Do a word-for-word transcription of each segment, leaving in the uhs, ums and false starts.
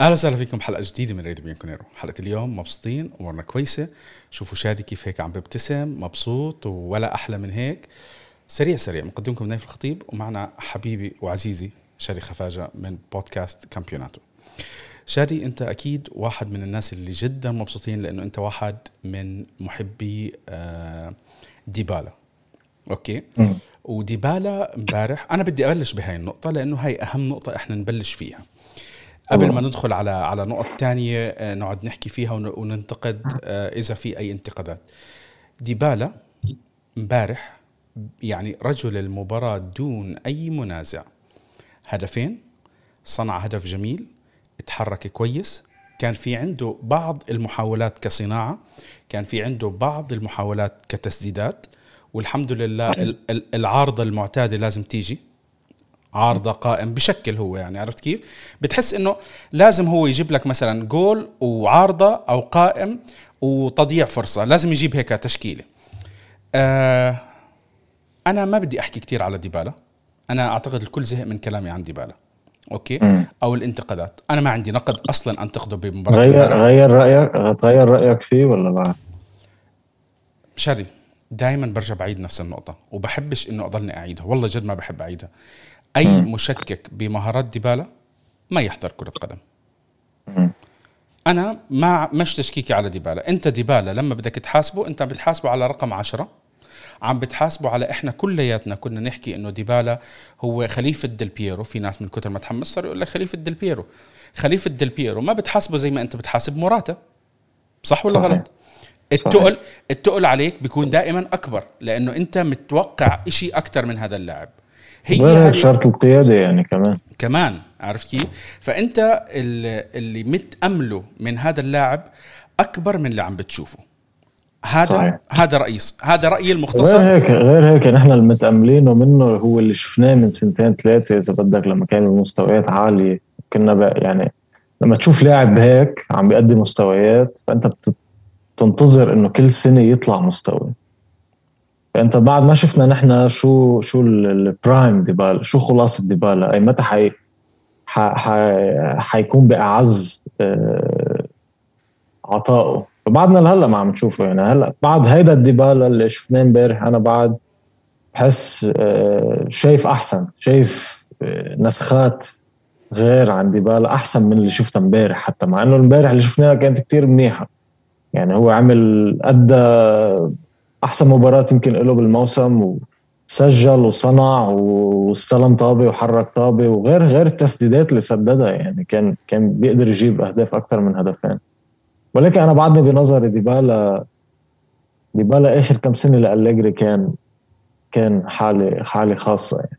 اهلا وسهلا فيكم حلقه جديده من راديو بيانكونيرو. حلقه اليوم مبسوطين امورنا كويسه. شوفوا شادي كيف هيك عم ببتسم مبسوط ولا احلى من هيك. سريع سريع مقدمكم نايف الخطيب ومعنا حبيبي وعزيزي شادي خفاجه من بودكاست كامبيوناتو. شادي انت اكيد واحد من الناس اللي جدا مبسوطين لانه انت واحد من محبي ديبالا. اوكي م- وديبالا امبارح انا بدي ابلش بهاي النقطه لانه هاي اهم نقطه احنا نبلش فيها قبل ما ندخل على على نقطة تانية نقعد نحكي فيها وننتقد إذا في أي انتقادات. ديبالا مبارح يعني رجل المباراة دون أي منازع. هدفين، صنع هدف جميل، اتحرك كويس، كان في عنده بعض المحاولات كصناعة، كان في عنده بعض المحاولات كتسديدات، والحمد لله العارضة المعتادة لازم تيجي، عارضة قائم بشكل هو يعني عرفت كيف؟ بتحس انه لازم هو يجيب لك مثلا جول وعارضة او قائم وتضييع فرصة، لازم يجيب هيك تشكيلة. آه انا ما بدي احكي كتير على ديبالا، انا اعتقد الكل زهق من كلامي عن ديبالا اوكي او الانتقادات. انا ما عندي نقد اصلا انتقده بمباراة. غير غير رايك غير رايك فيه ولا لا؟ شادي دايما برجع بعيد نفس النقطة وبحبش انه اضلني اعيدها، والله جد ما بحب اعيدها. أي مم. مشكك بمهارات ديبالا ما يحضر كرة قدم. مم. أنا ما مش تشكيكي على ديبالا. أنت ديبالا لما بدك تحاسبه أنت بتحاسبه على رقم عشرة، عم بتحاسبه على إحنا كلياتنا كنا نحكي إنه ديبالا هو خليفة ديل بييرو. في ناس من كتر ما تحمس صار يقول لك خليفة ديل بييرو خليفة ديل بييرو ما بتحاسبه زي ما أنت بتحاسب موراتا، صح ولا صحيح. غلط؟ التقل التقل عليك بيكون دائما أكبر لأنه أنت متوقع إشي أكتر من هذا اللاعب. هي شرط القيادة يعني كمان كمان عارف كيف؟ فأنت اللي متأمله من هذا اللاعب أكبر من اللي عم بتشوفه. هذا صحيح. هذا رأيي هذا رأيي المختصر. غير هيك غير هيك نحن المتأملين ومنه هو اللي شفناه من سنتين ثلاثة إذا بدك، لما كان المستويات عالية كنا بقى يعني لما تشوف لاعب هيك عم بيقدم مستويات فأنت بتنتظر إنه كل سنة يطلع مستوى. انت بعد ما شفنا نحن شو شو البرايم ديبالا، شو خلاص ديبالا، اي متى حي حيكون باعز عطائه. فبعدنا لهلا ما عم نشوفه يعني. هلا بعد هيدا الديبالا اللي شفناه امبارح انا بعد بحس شايف احسن، شايف نسخات غير عن ديبالا احسن من اللي شفته امبارح، حتى مع انه امبارح اللي شفناها كانت كتير منيحه يعني. هو عمل ادى أحسن مباراة يمكن له بالموسم، وسجل وصنع واستلم طابة وحرك طابة، وغير غير التسديدات اللي سددها يعني كان كان بيقدر يجيب أهداف أكثر من هدفين. ولكن أنا بعدني بنظري ديبالا ديبالا آخر كم سنة لأليجري كان كان حالة حالة خاصة يعني.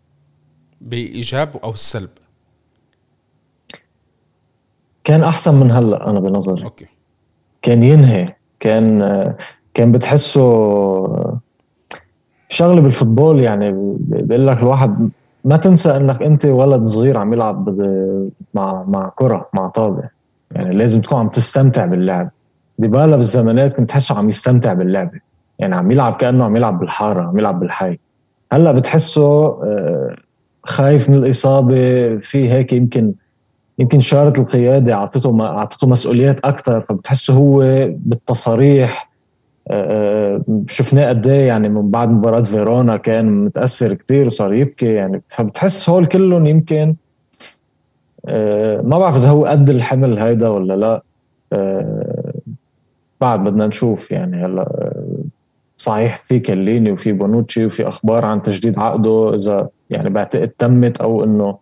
بإيجاب أو السلب كان أحسن من هلأ أنا بنظري. أوكي. كان ينهي كان كان بتحسه شغله بالفوتبول يعني. بقول لك الواحد ما تنسى انك انت ولد صغير عم يلعب مع مع كره مع طابه يعني، لازم تكون عم تستمتع باللعب. ديبالا بالزمانات كنت تحسه عم يستمتع باللعبه يعني، عم يلعب كانه عم يلعب بالحاره، عم يلعب بالحي. هلا بتحسه خايف من الاصابه، في هيك يمكن يمكن شارة القياده اعطته ما اعطته مسؤوليات اكثر، فبتحسه هو بالتصاريح شفناه قديه يعني من بعد مباراة فيرونا كان متأثر كتير وصار يبكي يعني. فبتحس هول كلهم يمكن ما بعرف إذا هو قد الحمل هيدا ولا لا، بعد بدنا نشوف يعني. هلا صحيح في كليني وفي بونوتشي وفي أخبار عن تجديد عقده إذا يعني بعتقد تمت أو إنه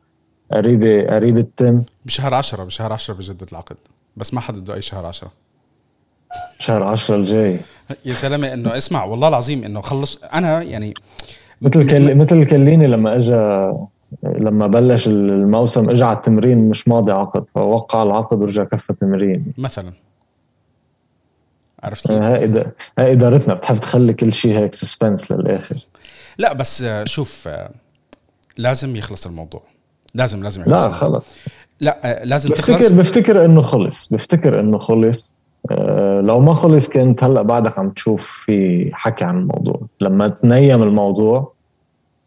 قريبة قريبة تم بشهر عشرة بشهر عشرة بجدد العقد، بس ما حددوا أي شهر عشرة شهر عشرة الجاي. يا سلامة إنه اسمع والله العظيم إنه خلص أنا يعني مثل كل مثل كليني لما أجا لما بلش الموسم أجا على التمرين مش ماضي عقد، فوقع العقد ورجع كفة تمرين مثلا. عرفت هاي هاي إدارتنا بتحب تخلي كل شيء هيك سسبنس للآخر. لا بس شوف لازم يخلص الموضوع، لازم لازم يخلص. لا خلص لا لازم بفتكر تخلص. بفتكر إنه خلص بفتكر إنه خلص لو ما خلص كنت هلأ بعدك عم تشوف في حكي عن الموضوع. لما تنيم الموضوع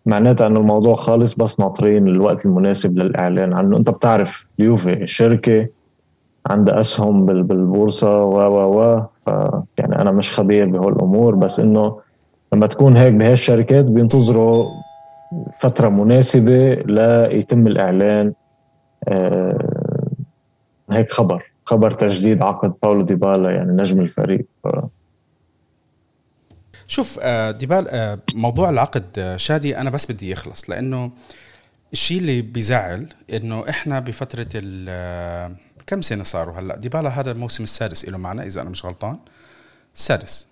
معناته أنه الموضوع خالص، بس ناطرين الوقت المناسب للإعلان عنه. أنت بتعرف اليوفي شركة عنده أسهم بالبورصة و و و يعني أنا مش خبير بهالأمور، بس إنه لما تكون هيك بهالشركات بينتظروا فترة مناسبة ليتم الإعلان هيك خبر خبر تجديد عقد باولو ديبالا يعني نجم الفريق. شوف ديبالا موضوع العقد شادي أنا بس بدي يخلص، لأنه الشيء اللي بيزعل إنه إحنا بفترة ال كم سنة صاروا هلأ ديبالا هذا الموسم السادس إله معنا إذا أنا مش غلطان، السادس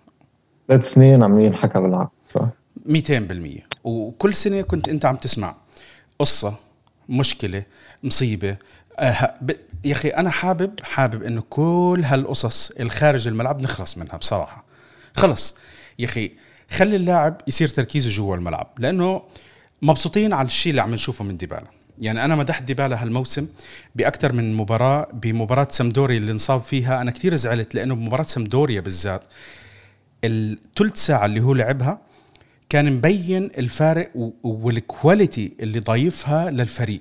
ثلاث سنين عملين حكى بالعقد صح مئتين بالمئة، وكل سنة كنت أنت عم تسمع قصة مشكلة مصيبة. آه ب... يا أخي أنا حابب حابب إنه كل هالقصص الخارج الملعب نخلص منها بصراحة. خلص يا أخي خلي اللاعب يصير تركيزه جوا الملعب، لأنه مبسوطين على الشيء اللي عم نشوفه من ديبالا. يعني أنا مدحت ديبالا هالموسم بأكتر من مباراة، بمباراة سمدوري اللي انصاب فيها أنا كثير زعلت، لأنه بمباراة سمدوريا بالذات الثلث ساعة اللي هو لعبها كان مبين الفارق والكواليتي اللي ضايفها للفريق،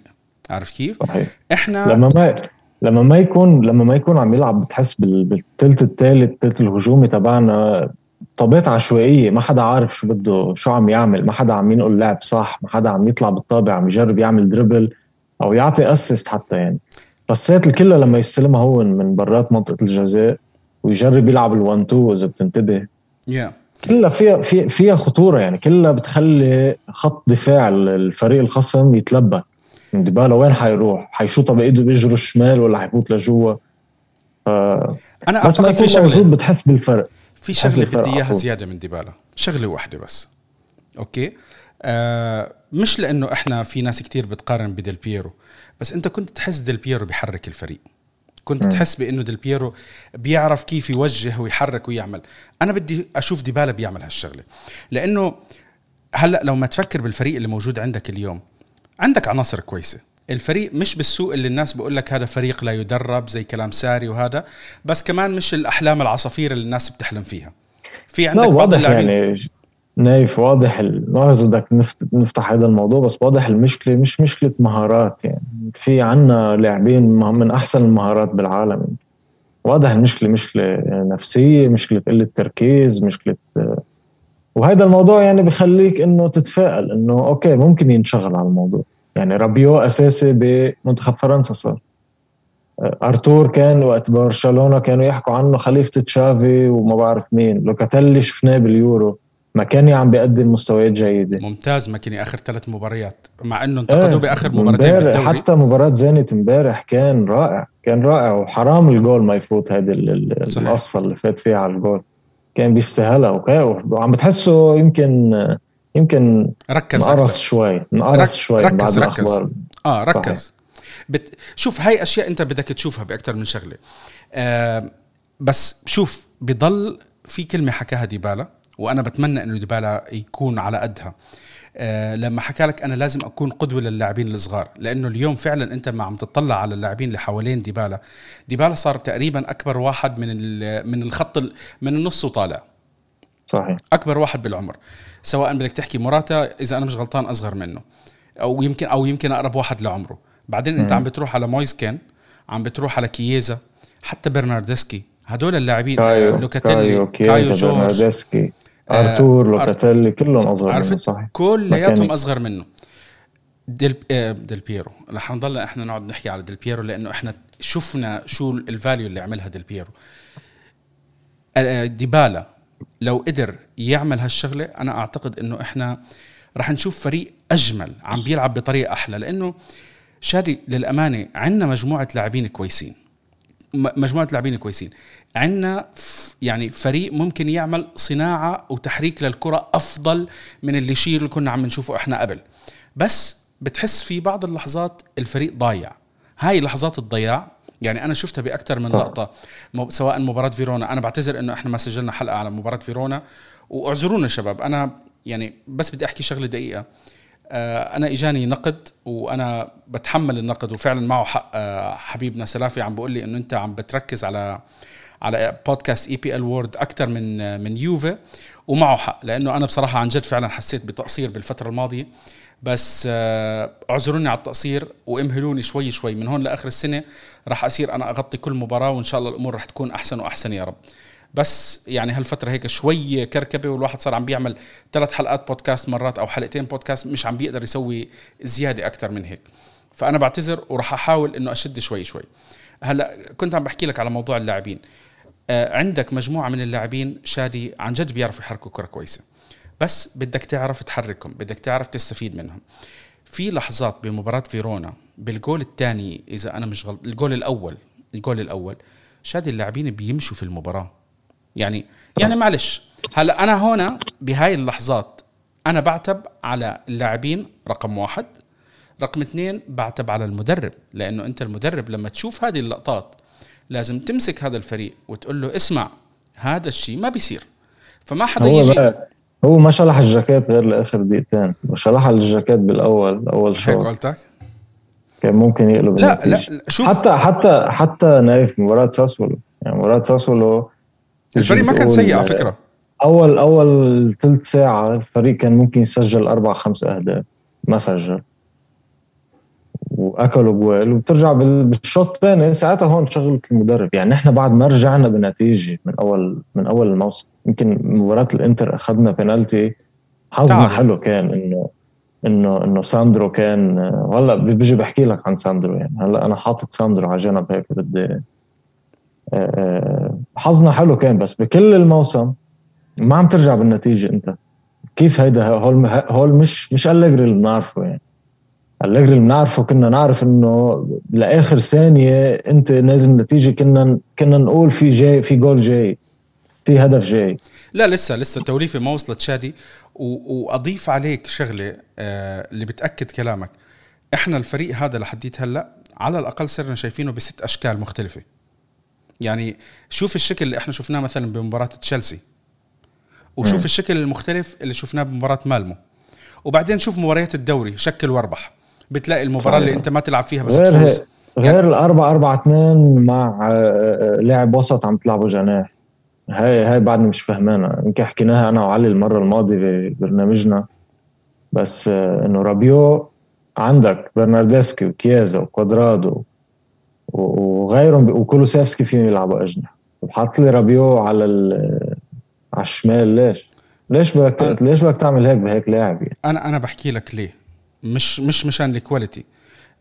عارف كيف؟ صحيح. إحنا لما ما لما ما يكون لما ما يكون عم يلعب بتحس بالثلث الثالث الثلث الهجومي تبعنا طابات عشوائية، ما حدا عارف شو بده شو عم يعمل، ما حدا عم ينقل لعب صح، ما حدا عم يطلع بالطابع عم يجرب يعمل دربل أو يعطي أسست حتى. يعني بسات الكلة لما يستلمها هو من برات منطقة الجزاء ويجرب يلعب الوان تو إذا بتنتبه yeah. كلها فيها في فيها خطورة، يعني كلها بتخلي خط دفاع الفريق الخصم يتلبك. ديبالا وين حيروح؟ حيشوطها بإيده بيجروا الشمال ولا حيفوت لجوا؟ أنا بس ما يكون موجود بتحس بالفرق. في شغلة بدي إياها زيادة من ديبالا، شغلة واحدة بس أوكي. آه مش لأنه إحنا في ناس كتير بتقارن بديل بييرو، بس أنت كنت تحس ديل بييرو بيحرك الفريق، كنت م. تحس بأنه ديل بييرو بيعرف كيف يوجه ويحرك ويعمل. أنا بدي أشوف ديبالا بيعمل هالشغلة، لأنه هلأ لو ما تفكر بالفريق اللي موجود عندك اليوم، عندك عناصر كويسة. الفريق مش بالسوق اللي الناس بقولك هذا فريق لا يدرب زي كلام ساري وهذا، بس كمان مش الأحلام العصافير اللي الناس بتحلم فيها. في عندك بعض اللاعبين يعني نايف واضح الناس بدك نفتح هذا الموضوع، بس واضح المشكلة مش مشكلة مهارات. يعني في عنا لاعبين من أحسن المهارات بالعالم، واضح المشكلة مشكلة نفسية، مشكلة قلة تركيز، مشكلة. وهذا الموضوع يعني بخليك إنه تتفائل إنه أوكي ممكن ينشغل على الموضوع. يعني رابيو أساسي بمنتخب فرنسا صار، أرتور كان وقت برشلونة كانوا يحكوا عنه خليفة تشافي وما بعرف مين. لوكاتيلي شفناه باليورو ما كان عم بيقدم مستويات جيدة ممتاز، ما كان آخر ثلاث مباريات مع أنه انتقدوا آه بآخر مباراتين بالدوري. حتى مباراة زينت امبارح كان رائع كان رائع، وحرام الجول ما يفوت هذه القصة اللي فات فيها على الجول، كان بيستاهلها. وعم بتحسه يمكن يمكن ركز نقرص شوي نقرص شوي ركز ركز اه ركز بت... شوف هاي اشياء انت بدك تشوفها باكثر من شغله. آه بس شوف بضل في كلمه حكاها ديبالا، وانا بتمنى انه ديبالا يكون على قدها. آه لما حكى لك انا لازم اكون قدوه للاعبين الصغار، لانه اليوم فعلا انت ما عم تطلع على اللاعبين اللي حوالين ديبالا. ديبالا صار تقريبا اكبر واحد من ال... من الخط ال... من النص وطالع، صحيح اكبر واحد بالعمر، سواء بدك تحكي موراتا اذا انا مش غلطان اصغر منه او يمكن او يمكن اقرب واحد لعمره. بعدين م- انت عم بتروح على مويز كان، عم بتروح على كييزا، حتى برناردسكي، هدول اللاعبين لوكاتيلي كايو جورج ارتور لوكاتيلي كلهم اصغر منه، صحيح كلياتهم اصغر منه. ديل ديل بييرو رح نضل احنا نقعد نحكي على ديل بييرو، لانه احنا شفنا شو الفاليو اللي عملها ديل بييرو. ديبالا لو قدر يعمل هالشغلة أنا أعتقد أنه إحنا رح نشوف فريق أجمل عم بيلعب بطريقة أحلى، لأنه شادي للأمانة عنا مجموعة لاعبين كويسين مجموعة لاعبين كويسين عنا يعني فريق ممكن يعمل صناعة وتحريك للكرة أفضل من اللي شيء اللي كنا عم نشوفه إحنا قبل. بس بتحس في بعض اللحظات الفريق ضايع، هاي لحظات الضياع يعني أنا شفتها بأكتر من صح. لقطة سواء مباراة فيرونا، أنا بعتذر إنه إحنا ما سجلنا حلقة على مباراة فيرونا واعذرونا شباب، أنا يعني بس بدي أحكي شغلة دقيقة. آه أنا إجاني نقد وأنا بتحمل النقد، وفعلا معه حق. آه حبيبنا سلافي عم بقول لي إنه أنت عم بتركز على على بودكاست إي بي إل وورد أكتر من من يوفا، ومعه حق لأنه أنا بصراحة عن جد فعلا حسيت بتقصير بالفترة الماضية. بس اعذروني على التقصير وامهلوني شوي شوي من هون لآخر السنة. راح أصير أنا أغطي كل مباراة وإن شاء الله الأمور راح تكون أحسن وأحسن يا رب. بس يعني هالفترة هيك شوي كركبة، والواحد صار عم بيعمل ثلاث حلقات بودكاست مرات أو حلقتين بودكاست، مش عم بيقدر يسوي زيادة أكتر من هيك. فأنا بعتذر وراح أحاول إنه أشد شوي شوي. هلأ كنت عم بحكي لك على موضوع اللاعبين. عندك مجموعة من اللاعبين شادي عن جد بيعرفوا يحركوا كرة كويسة، بس بدك تعرف تحركهم، بدك تعرف تستفيد منهم. في لحظات بمباراة فيرونا بالجول الثاني إذا أنا مش غلط، الجول الأول الجول الأول شادي اللاعبين بيمشوا في المباراة. يعني يعني معلش، هلا أنا هنا بهاي اللحظات أنا بعتب على اللاعبين رقم واحد، رقم اثنين بعتب على المدرب، لأنه أنت المدرب لما تشوف هذه اللقطات لازم تمسك هذا الفريق وتقول له اسمع هذا الشيء ما بيصير. فما حدا يجي هو ما شلح الجاكيت غير لآخر دقيقتين، شلح الجاكيت بالأول أول شوط. هيك قلتك كان ممكن يقلب. لا لا, لا شوف حتى حتى حتى نايف مباراة ساسولو، يعني مباراة ساسولو الفريق ما كان سيء على فكرة. أول أول ثلث ساعة الفريق كان ممكن يسجل أربع خمس أهداف، ما سجل وأكلوا جوال. وبترجع بالشوط الثاني ساعتها هون شغلت المدرب. يعني نحن بعد ما رجعنا بنتيجة من أول من أول الموسم، يمكن مباراة الإنتر أخذنا بنالتي حظنا حلو كان إنه إنه إنه ساندرو كان. هلا بيجي بحكي لك عن ساندرو، يعني هلا أنا حاطط ساندرو على جنب هيك، بدي حظنا حلو كان. بس بكل الموسم ما عم ترجع بالنتيجة أنت، كيف هيدا هول هول مش مش أليجري اللي بنعرفه. يعني الأليجري اللي بنعرفه كنا نعرف إنه لآخر ثانية أنت نازل النتيجة، كنا كنا نقول في جاي في جول جاي في هدف جاي. لا لسه لسه توليفة ما وصلت شادي. وأضيف عليك شغلة آه اللي بتأكد كلامك، إحنا الفريق هذا لحديت هلأ على الأقل صرنا شايفينه بست أشكال مختلفة. يعني شوف الشكل اللي إحنا شفناه مثلا بمباراة تشيلسي، وشوف م. الشكل المختلف اللي شفناه بمباراة مالمو، وبعدين شوف مباريات الدوري شكل واربح، بتلاقي المباراة صحيح. اللي أنت ما تلعب فيها بس غير تفوز غير يعني الأربعة أربعة اثنين مع لاعب وسط عم تلعبه جناح. هاي هاي بعدني مش فهمانة، يمكن حكيناها أنا وعلي المرة الماضية ببرنامجنا. بس إنه رابيو عندك برناردسكي وكيازا وكوادرادو وغيرهم وكولوسيفسكي فيهم يلعبوا أجنح، وحط لي رابيو على على الشمال. ليش ليش بدك ليش بدك تعمل هيك بهيك لاعب؟ يعني أنا أنا بحكي لك ليه، مش مش مشان الكواليتي،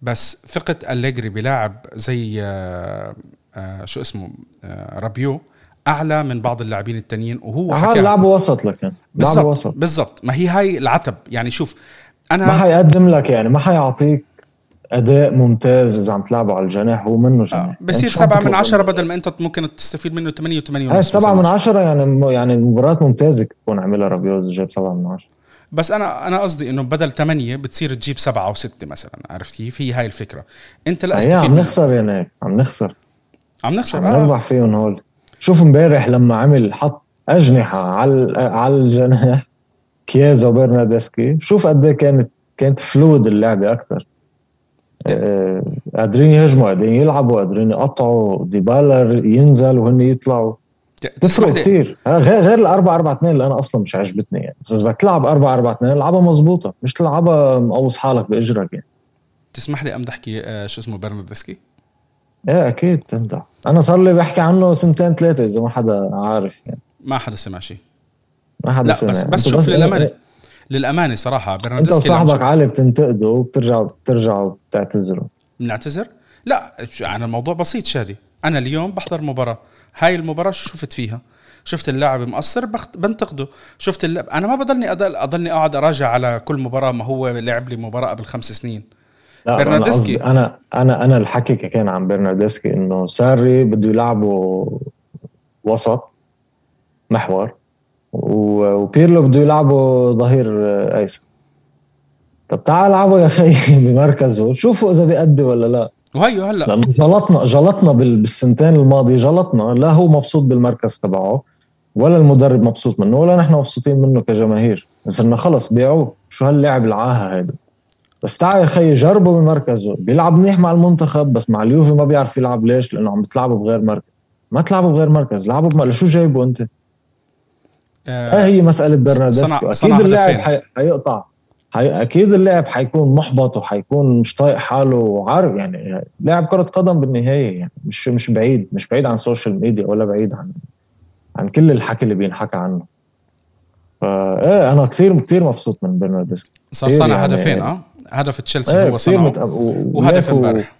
بس ثقة أليجري بلاعب زي آآ آآ شو اسمه رابيو أعلى من بعض اللاعبين التانيين. وهو هذا لاعب وسط لكن لاعب وسط بالضبط. ما هي هاي العتب، يعني شوف أنا ما هيقدم لك، يعني ما هيعطيك أداء ممتاز إذا عم تلعبه على الجناح ومنه جناح. آه. بصير سبعة من عشرة بدل ما أنت ممكن تستفيد منه ثمانية وثمانية ونص. سبعة من عشرة يعني يعني مباراة ممتازة تكون عملها رابيو جاب سبعة من عشرة. بس أنا أنا قصدي إنه بدل ثمانية بتصير تجيب سبعة أو ستة مثلاً، عرفت كيف؟ هي هاي الفكرة. أنت لا أستفيد. عم نخسر يعني عم نخسر عم نخسر عم نربح فيهم هول. شوف مبارح لما عمل حط أجنحة على على الجناح كيازا وبرناردسكي، شوف قد كانت كانت فلود اللعبة أكتر. قادرين يهجموا، قادرين يلعبوا، قادرين يقطعوا، ديبالا ينزل وهن يطلعوا. تفرق كتير غير غير الأربعة أربعة اثنين اللي أنا أصلاً مش عجبتني. يعني بس إذا بتلعب أربعة أربعة اثنين لعبها مظبوطة، مش تلعبها مقوص حالك بإجرك. يعني تسمح لي أمدح كي شو اسمه برناردسكي؟ إيه أكيد تمدح، أنا صار لي بحكي عنه سنتين ثلاثة إذا ما حدا عارف. يعني ما حدا سمع شيء، ما حدا سمع. بس بس شوف للأمانة للأمانة صراحة برناردسكي أنت وصاحبك عالي بتنتقده وبترجع بترجع وبتعتذره. بنعتذر؟ لا عن الموضوع بسيط شادي. أنا اليوم بحضر مباراة، هاي المباراة شو شفت فيها؟ شفت اللاعب مقصر بنتقده، شفت اللاعب. أنا ما بضلني أضل أضلني أقعد أراجع على كل مباراة ما هو لعب لي مباراة قبل خمس سنين. برناردسكي أنا, أنا أنا أنا الحكي كان عن برناردسكي إنه ساري بده يلعبه وسط محور، وبيرلو بده يلعبه ظهير أيسر. طب تعال لعبه يا خي بمركزه شوفوا إذا بيأدي ولا لا. وهيو هلا لأن جلطنا جلطنا بالسنتين الماضية جلطنا. لا هو مبسوط بالمركز تبعه ولا المدرب مبسوط منه ولا نحن مبسوطين منه كجماهير. صرنا خلص بيعوه، شو هاللاعب العاهة هيدا؟ بس تعال يا خي جربه بمركزه. بيلعب منيح مع المنتخب بس مع اليوفي ما بيعرف يلعب. ليش؟ لأنه عم بتلعبه بغير مركز. ما تلعبه بغير مركز، لعبه بما شو جايبه أنت. آه هي مسألة برناردسكي أكيد اللاعب حيقطع اكيد اللاعب هيكون محبط وهيكون مش طايق حاله وعارف يعني لاعب كرة قدم بالنهاية يعني مش مش بعيد مش بعيد عن السوشيال ميديا ولا بعيد عن عن كل الحكي اللي بينحكى عنه. فايه انا كثير كثير مبسوط من برناردسكي. صار صنع يعني هدفين اه هدف تشيلسي هو صنعه وهدف امبارح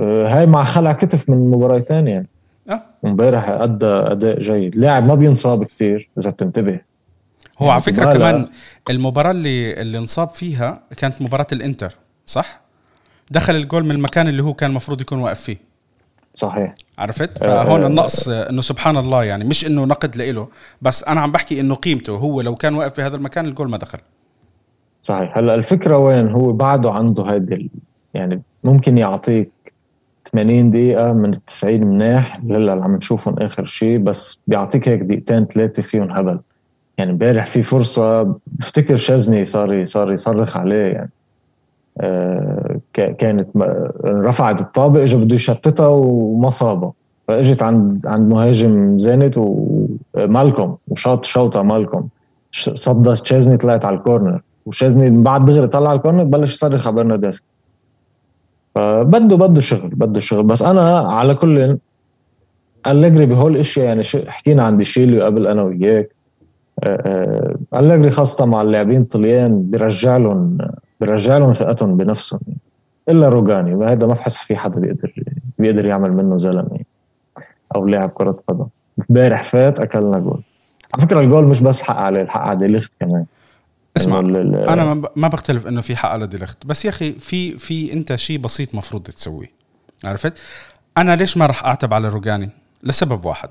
هاي مع خلع كتف من مباراة تانية يعني. اه امبارح ادى اداء جيد، لاعب ما بينصاب كتير اذا بتنتبه. هو يعني على فكرة كمان المباراة اللي اللي انصاب فيها كانت مباراة الانتر صح؟ دخل الجول من المكان اللي هو كان مفروض يكون واقف فيه. صحيح. عرفت؟ فهون النقص انه سبحان الله يعني مش انه نقد لإله، بس انا عم بحكي انه قيمته هو لو كان واقف في هذا المكان الجول ما دخل. صحيح. هلا الفكرة وين؟ هو بعده عنده هيدي يعني ممكن يعطيك ثمانين دقيقة من التسعين مناح اللي عم نشوفهم آخر شيء، بس بيعطيك هيك دقيقتين ثلاثة فيهم هبل. يعني بارح في فرصة بفتكر شزني صار صار يصرخ عليه يعني آه كانت رفعت الطابق إجا بده يشتتها ومصابة، فإجت عند عند مهاجم زينت ومالكم وشاط شوطة مالكم صدى شزني طلعت على الكورنر، وشزني بعد دغري طلع على الكورنر بلش يصرخ على برناردسكي. بده بده شغل بده شغل بس انا على كل أليجري بهول اشياء يعني حكينا عن بيشيلو قبل انا وياك. أليجري خاصه مع اللاعبين الطليان بيرجعلهم بيرجعلهم ثقتهم بنفسهم الا روجاني، وهذا ما بحس في حدا بيقدر بيقدر يعمل منه زلمه او لاعب كره قدم. امبارح فات اكلنا جول على فكره، الجول مش بس حق عليه، الحق على ديليخت كمان. اسمع انا ما بختلف انه في حق على ديليخت، بس يا اخي في في انت شيء بسيط مفروض تسويه. عرفت انا ليش ما رح اعتب على روجاني؟ لسبب واحد،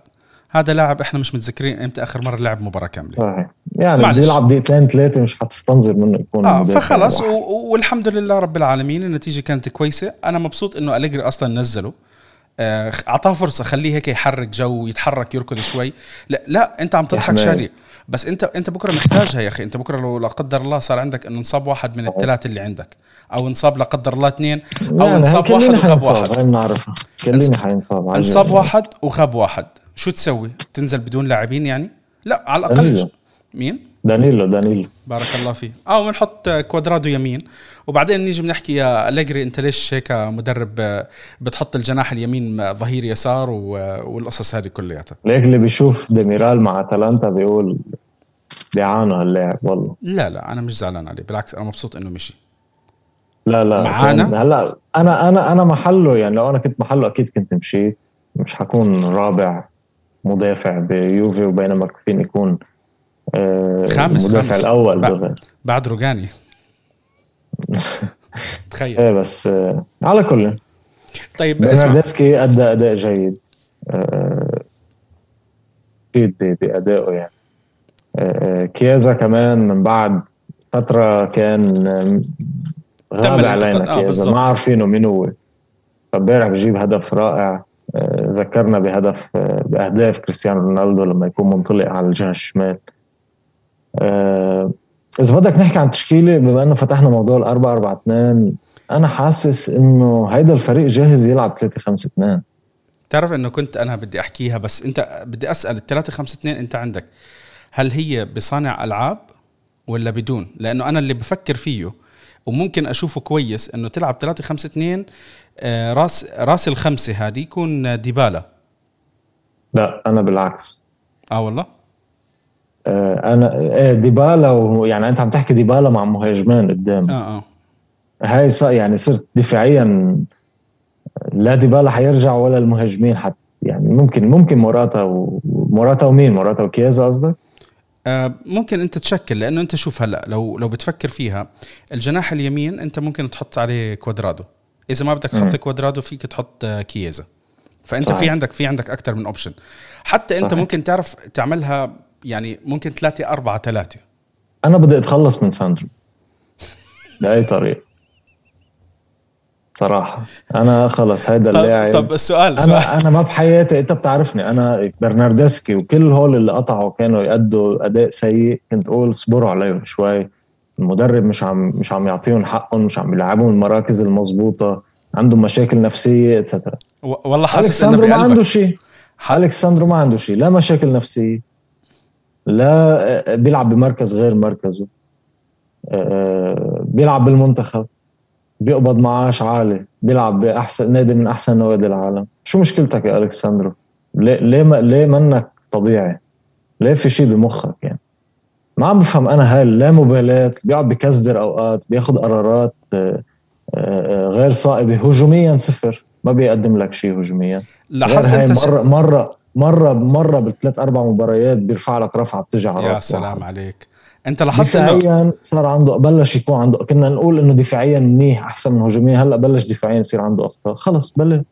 هذا لاعب احنا مش متذكرين امتى اخر مره لعب مباراه كامله. آه. يعني بده يلعب دقيقتين ثلاثه مش حتستنظر منه يكون اه فخلاص. والحمد لله رب العالمين النتيجه كانت كويسه. انا مبسوط انه أليجري اصلا نزله اعطاه فرصه، خليه هيك يحرك جو يتحرك يركض شوي. لا لا انت عم تضحك شادي، بس انت انت بكره محتاجها يا اخي. انت بكره لو لا قدر الله صار عندك انه انصاب واحد من الثلاثه اللي عندك، او انصاب لا قدر الله اثنين، او انصاب واحد وغاب واحد. بنعرفها كلنا حينصاب، انصاب واحد وغاب واحد شو تسوي؟ تنزل بدون لاعبين يعني؟ لا على الاقل مين دانييلو دانييلو بارك الله فيه اه ونحط كوادرادو يمين، وبعدين نيجي بنحكي يا أليجري انت ليش هيك مدرب بتحط الجناح اليمين ظهير يسار والقصص هذه كلياتها. أليجري بيشوف ديميرال مع اتلانتا بيقول بيعانوا اللاعب والله. لا لا انا مش زعلان عليه، بالعكس انا مبسوط انه مشي. لا لا معانا هلا انا انا انا محله يعني، لو انا كنت محله اكيد كنت مشيت. مش حكون رابع مدافع بيوفي وبينما كفين يكون خامس المدافع خامس. الأول ب... بعد روجاني تخيل. ايه بس آه على كل طيب برناردسكي أدى أداء جيد آه جيد بأدائه يعني آه كيازا كمان من بعد فترة كان غاب علينا آه كيازا ما عارفينه مين هو، فبارح بجيب هدف رائع ذكرنا بهدف بأهداف كريستيانو رونالدو لما يكون منطلق على الجهة الشمال. إذا بدك نحكي عن تشكيلة بما أنه فتحنا موضوع الأربعة أربعة اثنان، أنا حاسس أنه هيدا الفريق جاهز يلعب ثلاثة خمسة اثنان. تعرف أنه كنت أنا بدي أحكيها، بس أنت بدي أسأل الثلاثة خمسة اثنين أنت عندك هل هي بصانع ألعاب ولا بدون؟ لأنه أنا اللي بفكر فيه وممكن أشوفه كويس أنه تلعب ثلاثة خمسة اثنين، راس راس الخمسة هذه يكون ديبالا. لا أنا بالعكس. آه والله آه أنا إيه ديبالا و... يعني أنت عم تحكي ديبالا مع مهاجمان قدام. آه آه هاي صار يعني صرت دفاعيا لا ديبالا حيرجع ولا المهاجمين حتى يعني ممكن ممكن موراتا وموراتا ومين موراتا وكيازا قصدك. ممكن أنت تشكل لأنه أنت شوف هلأ لو لو بتفكر فيها الجناح اليمين أنت ممكن تحط عليه كوادرادو، إذا ما بدك تحط كوادرادو فيك تحط كيازا، فأنت صحيح. في عندك في عندك أكتر من أوبشن حتى أنت صحيح. ممكن تعرف تعملها يعني ممكن ثلاثة أربعة ثلاثة. أنا بدي أتخلص من ساندرو بأي طريقة صراحة. أنا خلص هذا اللاعب. طب السؤال سؤال. أنا أنا ما بحياتي أنت بتعرفني أنا برناردسكي وكل هول اللي قطعوا كانوا يأدوا أداء سيء، كنت أقول صبروا عليهم شوي، المدرب مش عم مش عم يعطيهم حقهم، مش عم يلعبون المراكز المضبوطة، عندهم مشاكل نفسية إتسترا. والله حاسس إنه بقلبك. ما عنده شيء. أليكساندرو ما عنده شيء، لا مشاكل نفسية، لا بيلعب بمركز غير مركزه. بيلعب بالمنتخب بيقبض معاش عالي, بيلعب بأحسن نادي من أحسن نوادي العالم. شو مشكلتك يا ألكساندرو؟ ليه ليه ما ليه منك طبيعي؟ ليه في شيء بمخك يعني؟ ما عم بفهم أنا هاي لا مبالاة, بيقعد بكسر أوقات, بياخد قرارات غير صائبة هجوميا صفر, ما بيقدم لك شيء هجوميا. لاحظت انت مرة مرة مرة مرة بالثلاث أربع مباريات بيرفع لك رفعة بتجي على راسك. يا سلام عليك. انت لاحظت دفاعيا صار عنده, بلش يكون عنده, كنا نقول انه دفاعيا منيح احسن من هجوميا, هلا بلش دفاعيا يصير عنده اخطاء. خلص بلا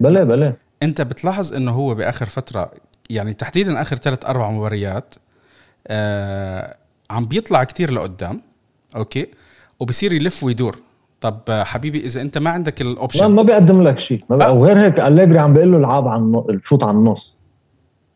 بلا بلا انت بتلاحظ انه هو باخر فتره يعني تحديدا اخر ثلاث اربع مباريات آه عم بيطلع كتير لقدام, اوكي, وبصير يلف ويدور. طب حبيبي اذا انت ما عندك الاوبشن ما بيقدم لك شيء ما بقى. وغير هيك أليجري عم بيقول له العاب عن الشوط على النص,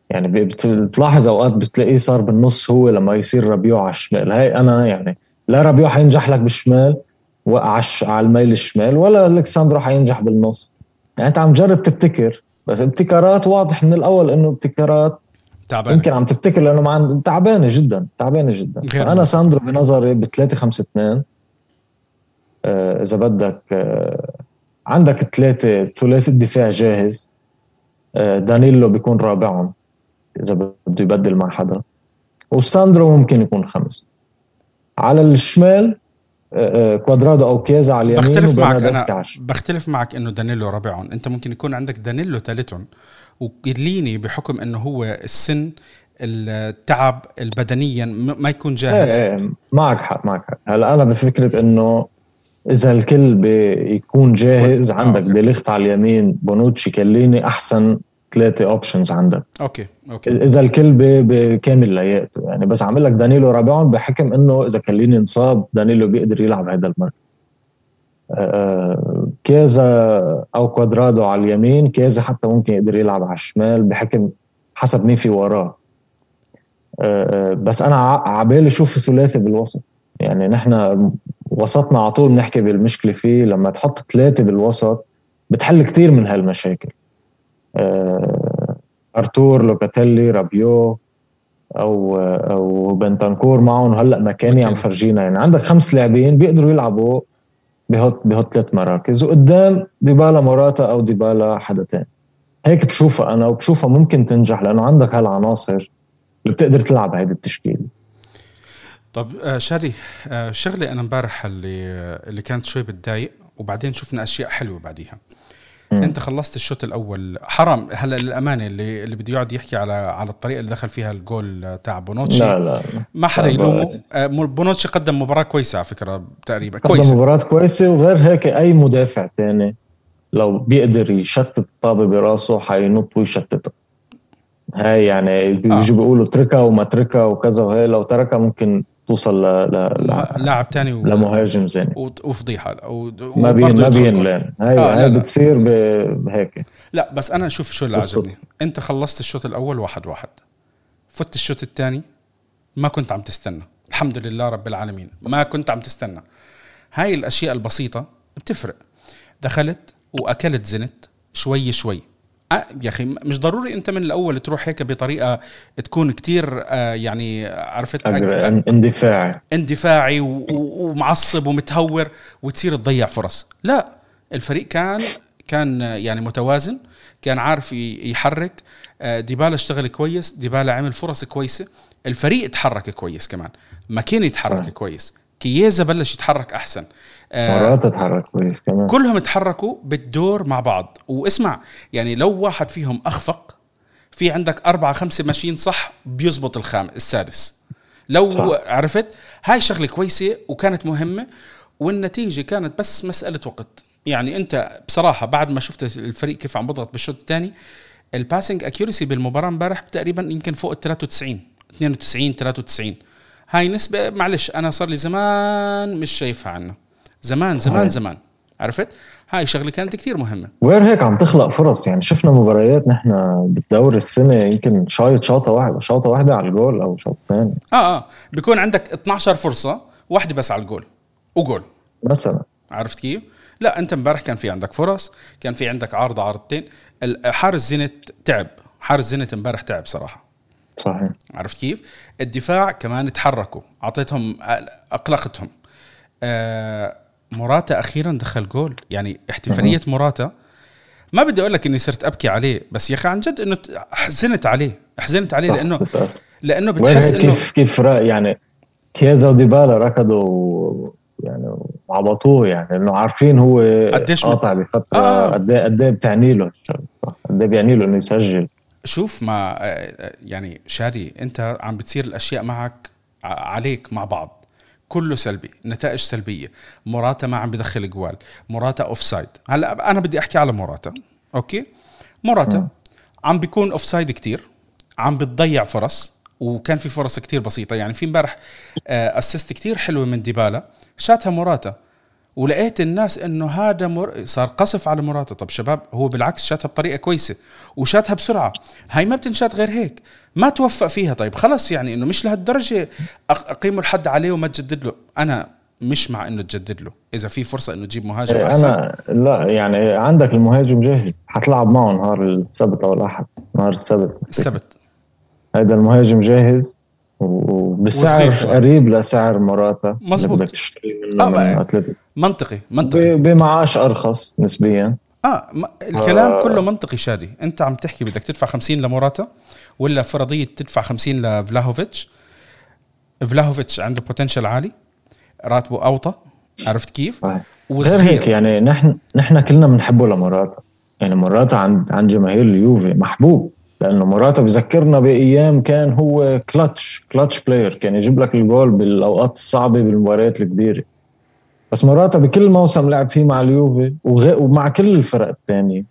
يعني بتلاحظ أوقات بتلاقيه صار بالنص هو لما يصير ربيع على الشمال. هاي أنا يعني لا ربيع حينجح لك بالشمال وعش على الميل الشمال, ولا ألكساندرو حينجح بالنص. يعني أنت عم جرب تبتكر, بس ابتكارات واضح من الأول إنه ابتكارات تعبانة. يمكن عم تبتكر لأنه مع تعبانة جدا تعبانة جدا. أنا ساندرو بنظري بثلاثة خمسة اثنين إذا بدك آه عندك ثلاثة ثلاثة دفاع جاهز, آه دانيلو بيكون رابعهم إذا بده يبدل مع حدا, وساندرو ممكن يكون خمس. على الشمال كوادرادو أو كيزا على اليمين. بختلف معك, أنا بختلف معك إنه دانيلو رابعهم, أنت ممكن يكون عندك دانيلو ثالثهم, وكيليني بحكم إنه هو السن التعب البدنيا ما يكون جاهز. ايه ايه معك حق معك حق. هلا أنا بفكرة إنه إذا الكل بيكون جاهز عندك بلخت على اليمين بونوتشي كيليني أحسن ثلاثة اوبشنز عندك. اوكي اوكي اذا الكل بكامل لياقته يعني, بس عامل لك دانيلو رابعهم بحكم انه اذا كليني انصاب دانيلو بيقدر يلعب هذا المركز. آه كيزا او كوادرادو على اليمين, كيزا حتى ممكن يقدر يلعب على الشمال بحكم حسب مين في وراه. آه بس انا عبالي شوف ثلاثه بالوسط, يعني نحن وسطنا على طول بنحكي بالمشكله فيه. لما تحط ثلاثه بالوسط بتحل كتير من هالمشاكل. أرتور لوكاتيلي رابيو أو أو بنتانكور معهم هلأ مكاني عم فرجينا, يعني عندك خمس لاعبين بيقدروا يلعبوا بهوت بهوت ثلاث مراكز, وقدام ديبالا موراتا أو ديبالا حدا تاني. هيك بشوفها أنا, وبشوفها ممكن تنجح لأنه عندك هالعناصر اللي بتقدر تلعب هيدا التشكيل. طب شاري شغلي أنا مبارح اللي اللي كانت شوي بتضايق, وبعدين شفنا أشياء حلوة بعديها. انت خلصت الشوط الاول, حرام هلا للامانه اللي اللي بده يقعد يحكي على على الطريقه اللي دخل فيها الجول تاع بونوتشي. لا لا ما حدا يلومه, بونوتشي قدم مباراه كويسه على فكره, تقريبا كويسه, قدم مباراه كويسه. وغير هيك اي مدافع تاني لو بيقدر يشتت الطابه براسه حينط ويشتتها. هاي يعني بيجي بيقولوا تركها وما تركها وكذا, وهي لو تركها ممكن توصل للاعب تاني و... لمهاجم زين وفضيحه و... ما بين ما بين لان هاي آه هاي بتصير بهيك. لا بس انا اشوف شو اللي عجبني, انت خلصت الشوط الاول واحد واحد, فت الشوط الثاني ما كنت عم تستنى, الحمد لله رب العالمين ما كنت عم تستنى. هاي الاشياء البسيطه بتفرق. دخلت واكلت زنت شوي شوي. أه يا أخي مش ضروري أنت من الأول تروح هيك بطريقة تكون كتير آه يعني عرفت أجل اندفاعي اندفاعي ومعصب ومتهور وتصير تضيع فرص. لا الفريق كان كان يعني متوازن, كان عارف يحرك. آه ديبالا اشتغل كويس, ديبالا عمل فرص كويسة, الفريق اتحرك كويس, كمان ماكين يتحرك كويس, كييزا بلش يتحرك أحسن, مرات تتحرك كويس كمان, كلهم اتحركوا بالدور مع بعض. واسمع يعني لو واحد فيهم أخفق في عندك أربعة خمسة ماشيين صح بيزبط الخامس السادس لو صح. عرفت هاي شغلة كويسة وكانت مهمة, والنتيجة كانت بس مسألة وقت. يعني أنت بصراحة بعد ما شفت الفريق كيف عم بضغط بالشوط الثاني, الباسنج أكيوريسي بالمباراة مبارح تقريبا يمكن فوق الثلاثة وتسعين اثنين وتسعين ثلاثة وتسعين. هاي نسبة معلش أنا صار لي زمان مش شايفها عنه, زمان زمان هاي. زمان عرفت هاي شغلة كانت كتير مهمة. وغير هيك عم تخلق فرص, يعني شفنا مباريات نحن بالدور السنة يمكن شايط شاطة واحدة شاطة واحدة على الجول أو شاطة ثانية. آه آه بيكون عندك اثناشر فرصة واحدة بس على الجول وجول مثلا, عرفت كيف؟ لا أنت مبارح كان في عندك فرص, كان في عندك عارضة عارضتين. حارس زينت تعب, حارس زينت مبارح تعب صراحة. صحيح. عرفت كيف؟ الدفاع كمان تحركوا، أعطيتهم أقلقتهم. آه موراتا أخيرا دخل جول، يعني احتفالية أه. موراتا ما بدي أقول لك إني صرت أبكي عليه، بس يا أخي عن جد إنه حزنت عليه، حزنت عليه لأنه لأنه بتحس إنه كيف كيف رأي يعني كيزا وديبالا ركضوا يعني عبطوه، يعني إنه عارفين هو قاطع بفترة قد إيه قد إيه بتعني له، قد إيه بيعني له إنه يسجل. شوف ما يعني شاري، أنت عم بتصير الأشياء معك عليك مع بعض، كله سلبي، نتائج سلبية. موراتا ما عم بدخل جوال، موراتا أوف سايد. هلا أنا بدي أحكي على موراتا، أوكي؟ موراتا م. عم بيكون أوف سايد كتير، عم بتضيع فرص، وكان في فرص كتير بسيطة. يعني في مبارح أسست كتير حلوة من ديبالا شاتها موراتا، ولقيت الناس إنه هذا مر... صار قصف على موراتا. طب شباب، هو بالعكس شاتها بطريقة كويسة وشاتها بسرعة، هاي ما بتنشات غير هيك، ما توفق فيها. طيب خلاص، يعني إنه مش لهالدرجة أقيموا الحد عليه وما تجدد له. أنا مش مع إنه تجدد له إذا في فرصة إنه تجيب مهاجم إيه أحسن. أنا لا، يعني عندك المهاجم جاهز، هتلعب معه نهار السبت أو الأحد. نهار السبت السبت هذا المهاجم جاهز وبسعر قريب لسعر موراتا. مظبوط، بدك تشتري منه من أتلتيك. منطقي منطقي، بمعاش أرخص نسبيا. آه الكلام آه. كله منطقي. شادي أنت عم تحكي بدك تدفع خمسين لموراتا، ولا فرضية تدفع خمسين لفلاهوفيتش. فلاهوفيتش عنده بوتنشل عالي، راتبه أوطى، عرفت كيف؟ آه. وصغير. يعني نحن نحن كلنا بنحبه لموراتا، يعني موراتا عند عند جماهير اليوفي محبوب، لأنه موراتا بذكرنا بأيام كان هو كلاتش كلاتش بلاير، كان يجيب لك الجول بالأوقات الصعبة بالمباريات الكبيرة. بس موراتا بكل موسم لعب فيه مع اليوفي ومع كل الفرق الثانية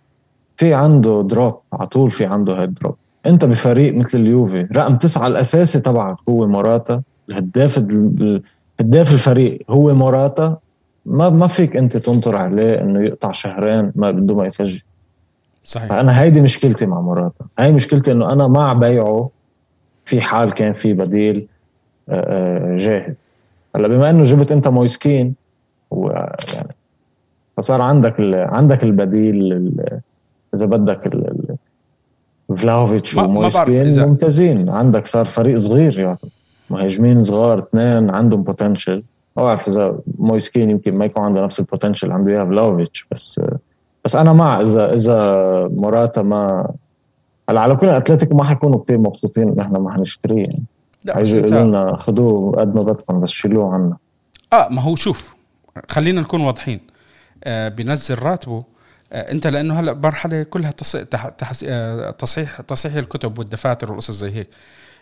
في عنده دروب، على طول في عنده هالدروب. أنت بفريق مثل اليوفي رقم تسعة الأساسي طبعا هو موراتا، الهداف الهداف الفريق هو موراتا، ما ما فيك أنت تنطر عليه إنه يقطع شهرين ما بده ما يسجل. صحيح. فأنا هيدي مشكلتي مع موراتا، هاي مشكلتي إنه أنا مع بيعه في حال كان في بديل جاهز. هلا بما إنه جبت أنت مويسكين ويعني فصار عندك عندك البديل، إذا بدك فلاهوفيتش ومويسكين ممتازين، عندك صار فريق صغير يعني مهاجمين صغار اثنين عندهم بوتنشل. أعرف إذا مويسكين يمكن ما يكون عنده نفس البوتنشل عنده إياه فلاهوفيتش، بس بس أنا مع إذا إذا موراتا ما على كل الأتلتيك ما حيكونوا كتير مبسوطين إن إحنا ما حنشتريه، يعني عايزين لنا خدوه قد ما بدكم بس شيلوه عنا. آه ما هو شوف، خلينا نكون واضحين، آه بنزل راتبه. آه انت لأنه هلأ مرحلة كلها تصحيح تحس... تصحيح تصحيح الكتب والدفاتر والقصص زي هيك.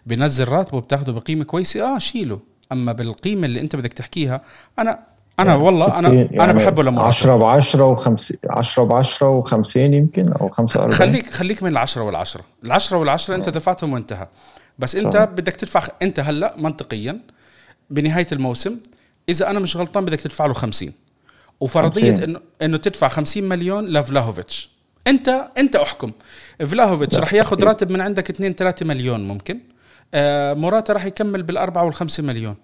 بنزل راتبه بتاخده بقيمة كويسة، آه شيله. أما بالقيمة اللي أنت بدك تحكيها، أنا أنا والله أنا يعني أنا بحبه لموراتا. عشرة بعشرة وخمسين، عشرة بعشرة وخمسين يمكن أو خمسة وأربعين. خليك خليك من العشرة والعشرة، العشرة والعشرة أنت دفعتهم وانتهى. بس أنت صح. بدك تدفع، أنت هلأ منطقيا بنهاية الموسم إذا أنا مش غلطان بدك تدفع له خمسين، وفرضية خمسين. إنه إنه تدفع خمسين مليون لفلاهوفيتش. أنت أنت أحكم فلاهوفيتش رح يأخذ راتب من عندك اثنين ثلاثة مليون ممكن. آه موراتا رح يكمل بالأربعة والخمسة مليون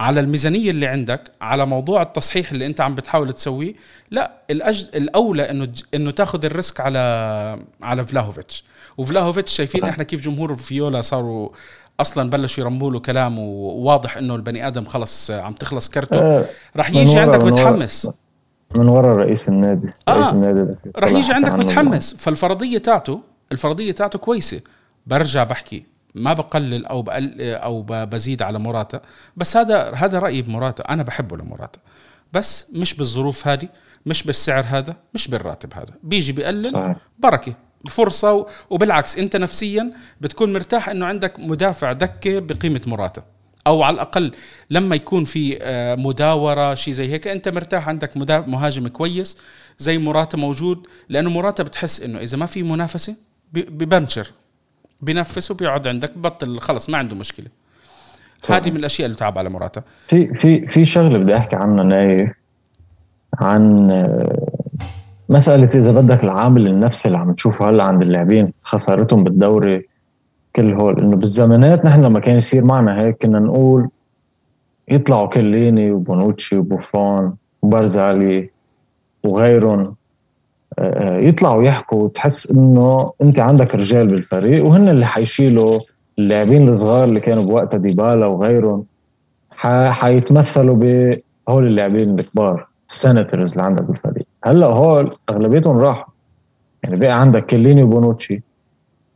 على الميزانية اللي عندك. على موضوع التصحيح اللي أنت عم بتحاول تسويه، لا الأج... الأولى إنه إنه تأخذ الريسك على على فلاهوفيتش. وفلاهوفيتش شايفين إحنا كيف جمهور فيولا صاروا أصلاً بلشوا يرموا له كلام، وواضح إنه البني آدم خلص عم تخلص كرته. رح يجي عندك متحمس من وراء رئيس النادي. رئيس آه. النادي رح يجي عندك متحمس، فالفرضية تاعته الفرضية تاعته كويسة. برجع بحكي ما بقلل أو بقل أو بزيد على موراتا، بس هذا هذا رأيي بموراتا. أنا بحبه لموراتا، بس مش بالظروف هذه، مش بالسعر هذا، مش بالراتب هذا. بيجي بقلل بركة فرصة، وبالعكس أنت نفسيا بتكون مرتاح أنه عندك مدافع دكة بقيمة موراتا، أو على الأقل لما يكون في مداورة شيء زي هيك أنت مرتاح عندك مهاجم كويس زي موراتا موجود. لأنه موراتا بتحس أنه إذا ما في منافسة ببنشر بينفس وبيقعد عندك، بطل خلص ما عنده مشكلة. هذه من الأشياء اللي تعب على موراتا. في في في شغلة بدي أحكي عنها نايف، عن مسألة إذا بدك العامل النفسي اللي عم تشوفه هلا عند اللاعبين خسارتهم بالدوري كل هول. إنه بالزمانات نحن لما كان يصير معنا هيك كنا نقول يطلعوا كليني وبونوتشي وبوفون وبرزالي وغيرهم، يطلعوا يحكوا، تحس إنه أنت عندك رجال بالفريق وهن اللي حيشيلوا اللاعبين الصغار اللي كانوا بوقتها ديبالا وغيرهم حيتمثلوا بهول اللاعبين الكبار السناترز اللي عندك بالفريق. هلا هول اغلبيتهم راحوا، يعني بقى عندك كيليني وبونوتشي،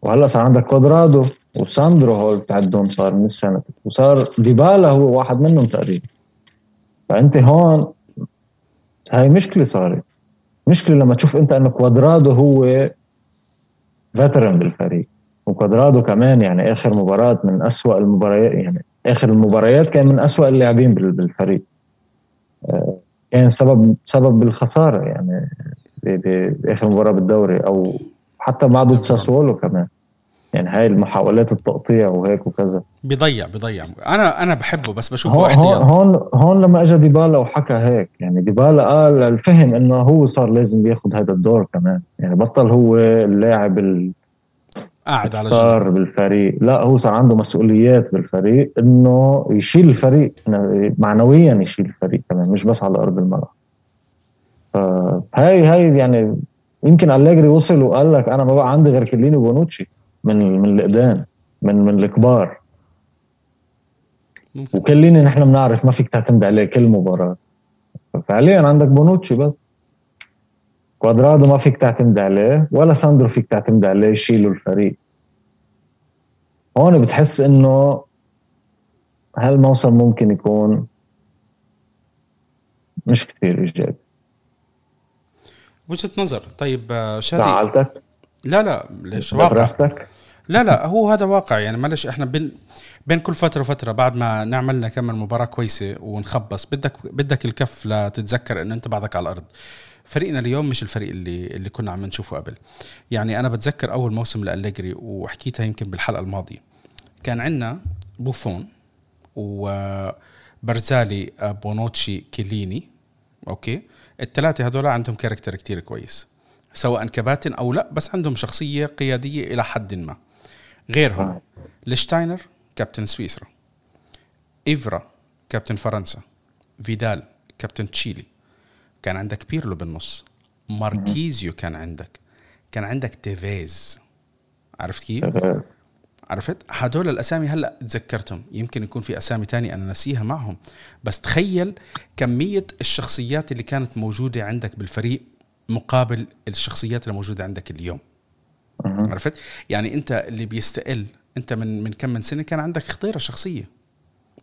وهلا صار عندك كودرادو وساندرو هول بتعدون صار من السناترز، وصار ديبالا هو واحد منهم تقريبا. فانت هون هاي مشكله، صارت مشكله لما تشوف انت انه كودرادو هو فاترن بالفريق، وكودرادو كمان يعني اخر مباراه من اسوا المباريات، يعني اخر المباريات كان من اسوا اللاعبين بالفريق، كان سبب سبب بالخساره يعني باخر مباراه بالدوري، او حتى بعض الساسولو كمان، يعني هاي المحاولات التقطيع وهيك وكذا بيضيع بيضيع انا انا بحبه بس بشوفه احتياط. هون هون لما اجى ديبالا وحكى هيك، يعني ديبالا قال الفهم انه هو صار لازم ياخذ هذا الدور كمان، يعني بطل هو اللاعب قاعد على جنب بالفريق، لا هو صار عنده مسؤوليات بالفريق انه يشيل الفريق معنويا، يشيل الفريق كمان مش بس على ارض الملعب. هاي هاي يعني يمكن أليجري وصل وقال لك انا ما بقى عندي غير كيليني وبونوتشي من من القدام من من الكبار، وكليني نحن بنعرف ما فيك تعتمد عليه كل مباراه، فعليا عندك بونوتشي بس، كوادرادو ما فيك تعتمد عليه، ولا ساندرو فيك تعتمد عليه يشيلوا الفريق. هون بتحس انه هالموسم ممكن يكون مش كثير ايجابي وجهة نظر. طيب شادي زعلتك؟ لا لا ليش، واقع رأستك؟ لا لا هو هذا واقع، يعني معلش احنا بين بين كل فتره وفتره بعد ما نعملنا كمان مباراه كويسه ونخبص بدك بدك الكف لتتذكر ان انت بعدك على الارض. فريقنا اليوم مش الفريق اللي اللي كنا عم نشوفه قبل، يعني انا بتذكر اول موسم لأليجري وحكيتها يمكن بالحلقه الماضيه، كان عندنا بوفون وبرزالي بونوتشي كيليني، اوكي الثلاثه هذول عندهم كاركتر كتير كويس سواء كباتن او لا، بس عندهم شخصيه قياديه الى حد ما. غيرهم لشتاينر كابتن سويسرا، إيفرا كابتن فرنسا، فيدال كابتن تشيلي، كان عندك بيرلو بالنص، ماركيزيو كان عندك، كان عندك تيفيز، عرفت كيف؟ عرفت هدول الأسامي هلأ تذكرتهم، يمكن يكون في أسامي تاني أنا نسيها معهم، بس تخيل كمية الشخصيات اللي كانت موجودة عندك بالفريق مقابل الشخصيات اللي موجودة عندك اليوم. عرفت يعني أنت اللي بيستقل، أنت من من كم من سنة كان عندك خطيرة شخصية،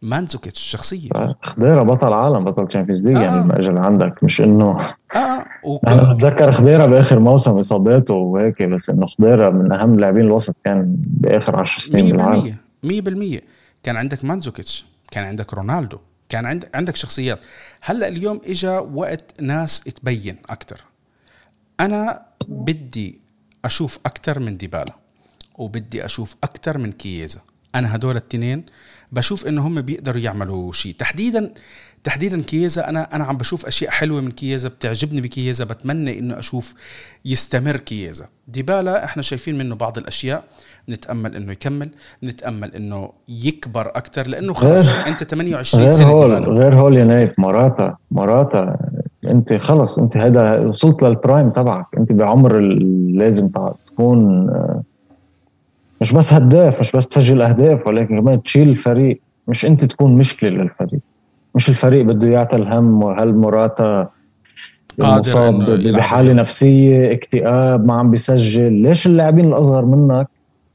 مانزوكيتش شخصية خضيرة بطل عالم بطل تشامبيونز ليج، آه. يعني المأجل عندك مش إنه آه. وك... أنا أتذكر خضيرة بآخر موسم إصاباته وهيك، بس إنه خضيرة من أهم لاعبين الوسط كان بآخر عشر سنين بالعالم مية بالمية. كان عندك مانزوكيتش، كان عندك رونالدو، كان عندك عندك شخصيات. هلأ اليوم إجا وقت ناس تبين أكتر. أنا بدي أشوف أكتر من ديبالا وبدي أشوف أكتر من كييزا، أنا هدول التنين بشوف إن هم بيقدروا يعملوا شيء. تحديدا تحديدا كييزا، أنا أنا عم بشوف أشياء حلوة من كييزا، بتعجبني بكييزا، بتمنى إنه أشوف يستمر كييزا. ديبالا إحنا شايفين منه بعض الأشياء، نتأمل إنه يكمل، نتأمل إنه يكبر أكتر، لأنه خلاص أنت ثمانية وعشرين سنة. هول غير هول يا نايف، مراتا مراتا أنت خلاص، أنت هذا وصلت للبرايم تبعك، أنت بعمر لازم تكون مش بس هداف، مش بس تسجل أهداف، ولكن كمان تشيل الفريق. مش أنت تكون مشكلة للفريق، مش الفريق بده يعطي الهم، وهل مراتا مصاب بحالة نفسية اكتئاب ما عم بيسجل، ليش اللاعبين الأصغر منك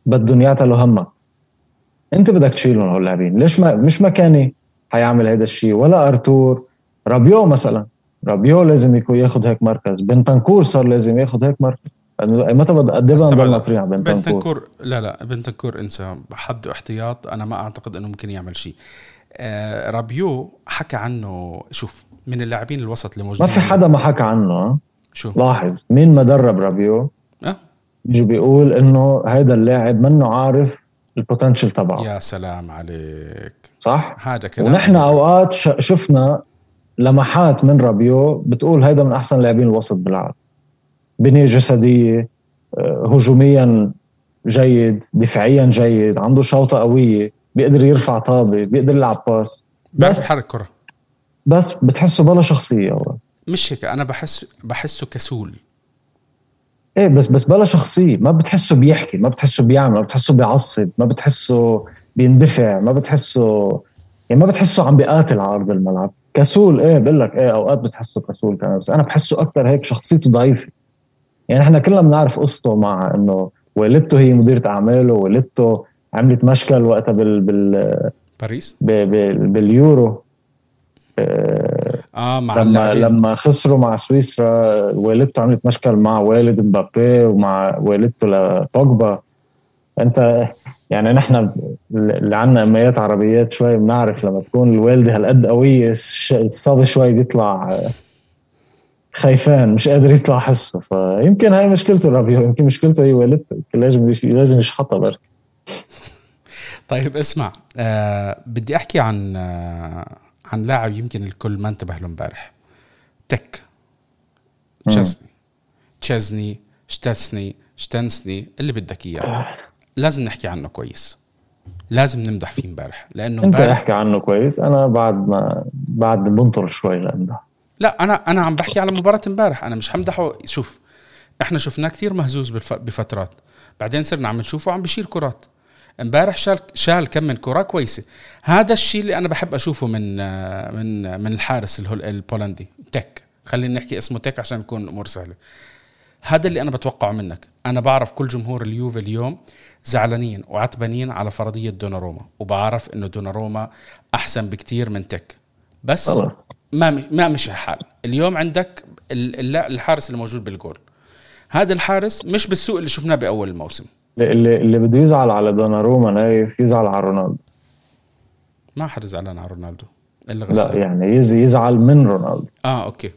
بدهم يعطوا همك؟ أنت بدك تشيلهم هؤلاء اللاعبين، ليش ما مش مكاني هيعمل هذا الشيء؟ ولا أرتور رابيو مثلا، رابيو لازم يكون ياخد هيك مركز، بنتنكور صار لازم ياخد هيك مركز، متى بدأ أدبها بالمطريع بنتنكور؟ لا لا بنتنكور انسى، حد احتياط، أنا ما أعتقد أنه ممكن يعمل شيء. آه رابيو حكى عنه، شوف من اللاعبين الوسط اللي موجودين ما في حدا ما حكى عنه. شو لاحظ مين ما درب رابيو أه؟ جو بيقول أنه هذا اللاعب منه عارف البوتنشل تبعه. يا سلام عليك، صح هذا كده. ونحن أوقات شفنا لمحات من رابيو بتقول هذا من أحسن لاعبين الوسط بالعالم، بنية جسدية، هجوميا جيد، دفاعيا جيد، عنده شوطة قوية، بيقدر يرفع طابة، بيقدر يلعب باس، بس بيحرك كرة، بس بتحسه بلا شخصية. والله مش هيك، أنا بحس بحسه كسول، ايه بس بس بلا شخصيه، ما بتحسه بيحكي، ما بتحسه بيعمل، ما بتحسه بيعصب، ما بتحسه بيندفع، ما بتحسه يعني ما بتحسه عم بيقاتل على ارض الملعب. كسول ايه بقول لك، ايه اوقات بتحسه كسول كمان، بس انا بحسه اكثر هيك شخصيته ضعيفه. يعني احنا كلنا بنعرف قصته مع انه والدته هي مديره اعماله، والدته عملت مشكل وقتها بال بال باريس باليورو آه مع لما, لما خسروا مع سويسرا، والدته عملت مشكل مع والد مبابي ومع والدته لبوجبا. انت يعني نحن اللي عندنا اميات عربيات شوي بنعرف لما تكون الوالده هالقد قويه الصبي شوي بيطلع خايفان مش قادر يطلع حسه. فيمكن هاي مشكلته رابيو، يمكن مشكلته هي والدته، لازم لازم يشحطها برك. طيب اسمع، آه بدي احكي عن آه عن لاعب يمكن الكل ما انتبه له امبارح، تك تشزني تشزني شتسني شتنسني اللي بدك اياه، لازم نحكي عنه كويس، لازم نمدح فيه امبارح، لانه امبارح انت احكي عنه كويس. انا بعد ما بعد بنطر شوي لانه لا انا انا عم بحكي على مباراة امبارح، انا مش همدحه. شوف احنا شفناه كتير مهزوز بفترات، بعدين صرنا عم نشوفه عم بشيل كرات. امبارح شال شال كم من كرة كويسة. هذا الشيء اللي انا بحب اشوفه من من من الحارس البولندي تك، خلينا نحكي اسمه تك عشان يكون الامور سهلة. هذا اللي انا بتوقعه منك. انا بعرف كل جمهور اليوفي اليوم زعلانين وعتبانين على فرضية دوناروما، وبعرف انه دوناروما احسن بكتير من تك، بس ما ما مش الحال اليوم. عندك الحارس الموجود بالجول، هذا الحارس مش بالسوء اللي شفناه باول الموسم. اللي اللي بده يزعل على دوناروما نايف يزعل على رونالدو. ما حد زعلان على رونالدو اللي غسل. لا يعني يزعل من رونالدو. اه اوكي،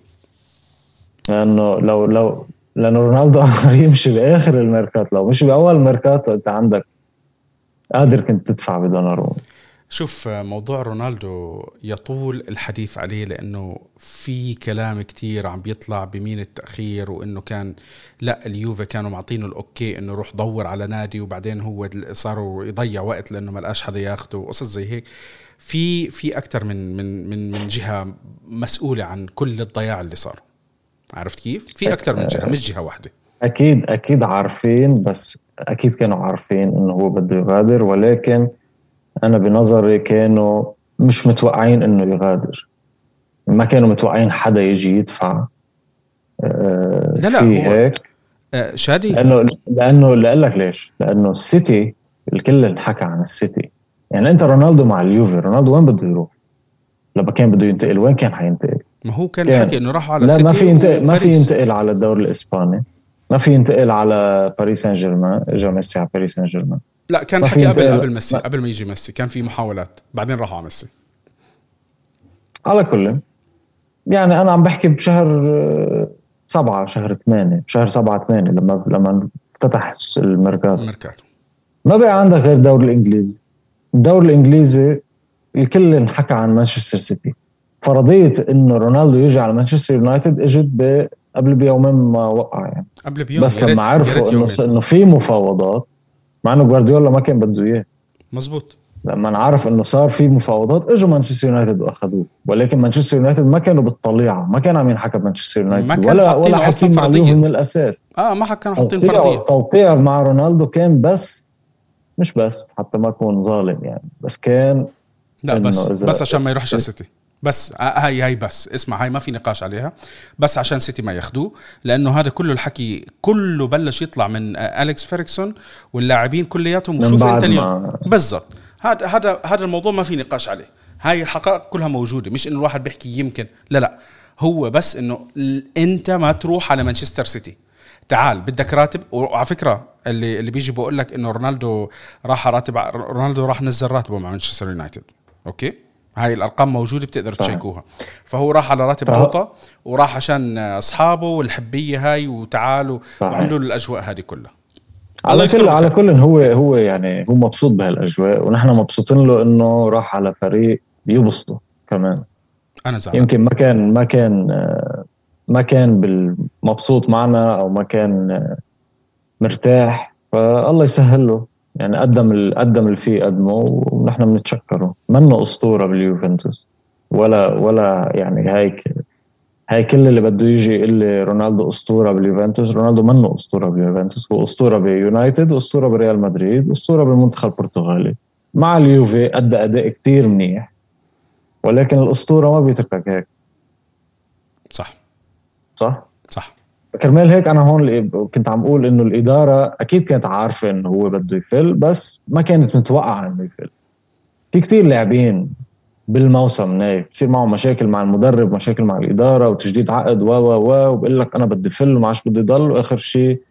لانه لو لو لانه رونالدو اخر يمشي باخر الميركات، لو مش باول ميركات انت عندك قادر كنت تدفع بدوناروما. شوف موضوع رونالدو يطول الحديث عليه، لأنه في كلام كتير عم بيطلع بمين التأخير، وأنه كان لا اليوفا كانوا معطينه الأوكي أنه روح دور على نادي، وبعدين هو صاروا يضيع وقت لأنه ما لقاش حدا ياخده وقصص زي هيك. في في أكتر من من من من جهة مسؤولة عن كل الضياع اللي صار، عرفت كيف؟ في أكتر من جهة مش جهة واحدة. أكيد أكيد عارفين، بس أكيد كانوا عارفين أنه هو بده يغادر، ولكن أنا بنظري كانوا مش متوقعين إنه يغادر، ما كانوا متوقعين حدا يجي يدفع أه لا فيه لا هيك أه شادي. لأنه لأنه لقلك ليش؟ لأنه السيتي الكل انحكى عن السيتي. يعني أنت رونالدو مع اليوفي، رونالدو وين بده يروح؟ لما كان بده ينتقل وين كان حينتقل؟ ما هو كان حكي إنه راح على السيتي. لا ما في ينتقل، ما في ينتقل على الدوري الإسباني، ما في ينتقل على باريس سان جيرمان، جا ميسي على باريس سان جيرمان. لا كان حكي قبل قبل ميسي، قبل ما يجي ميسي كان في محاولات، بعدين راحوا على ميسي. على كل يعني انا عم بحكي بشهر سبعة، شهر ثمانية، شهر سبعة ثمانية لما لما انفتح الميركاتو، ما بقى عندك غير الدوري الانجليزي. الدوري الانجليزي الكل انحكى عن مانشستر سيتي. فرضيه انه رونالدو يجي على مانشستر يونايتد اجت قبل بيومين ما وقع، يعني قبل بيوم، بس لما عرفوا انه انه في مفاوضات، مع انه جوارديولا ما كان بده اياه مزبوط، لما نعرف انه صار في مفاوضات اجوا مانشستر يونايتد واخذوه. ولكن مانشستر يونايتد ما كانوا بالطليعه، ما كان عم ينحكى مانشستر يونايتد ولا ولا حاطين فرضيه من الاساس. اه ما كانوا حاطين فرضيه. التوقيع مع رونالدو كان بس مش بس حتى ما اكون ظالم يعني، بس كان لا بس بس عشان ما يروحش السيتي. بس هاي هاي بس اسمع، هاي ما في نقاش عليها، بس عشان سيتي ما ياخدوه، لأنه هذا كله الحكي كله بلش يطلع من أليكس فيرغسون واللاعبين كلياتهم. وشوف انت اليوم بالضبط هذا هذا هذا الموضوع ما في نقاش عليه، هاي الحقائق كلها موجودة، مش إنه الواحد بيحكي يمكن لا لا، هو بس إنه انت ما تروح على مانشستر سيتي، تعال بدك راتب. وعلى فكرة اللي اللي بيجي بقول لك إنه رونالدو راح راتب، رونالدو راح نزل راتبه مع مانشستر يونايتد، أوكي هاي الأرقام موجودة بتقدر تشيكوها. فهو راح على راتب طوطة، وراح عشان أصحابه والحبية هاي وتعالوا وعملوا الأجواء هذه كلها. على كل على كل هو هو يعني هو مبسوط بهالأجواء، ونحن مبسوطين له إنه راح على فريق يبسطه كمان. أنا زعلان يمكن ما كان ما كان ما كان بالمبسوط معنا، أو ما كان مرتاح، فالله يسهل له. يعني قدم قدم اللي فيه قدمه، ونحن بنتشكره. منه أسطورة باليوفنتوس ولا ولا يعني هيك هاي كل اللي بده يجي يقول لي رونالدو أسطورة باليوفنتوس. رونالدو منه أسطورة باليوفنتوس, هو أسطورة بيونايتد وأسطورة بريال مدريد وأسطورة بالمنتخب البرتغالي. مع اليوفي أدى أداء كتير منيح, ولكن الأسطورة ما بيتركك هيك. صح صح صح. كرمال هيك أنا هون كنت عم أقول إنه الإدارة أكيد كانت عارفة إنه هو بده يفل, بس ما كانت متوقعة إنه يفل. في كتير لاعبين بالموسم نايف بصير معهم مشاكل مع المدرب, مشاكل مع الإدارة وتجديد عقد و و و وبقول لك أنا بدي فل وما عاش بدي ضل, وآخر شيء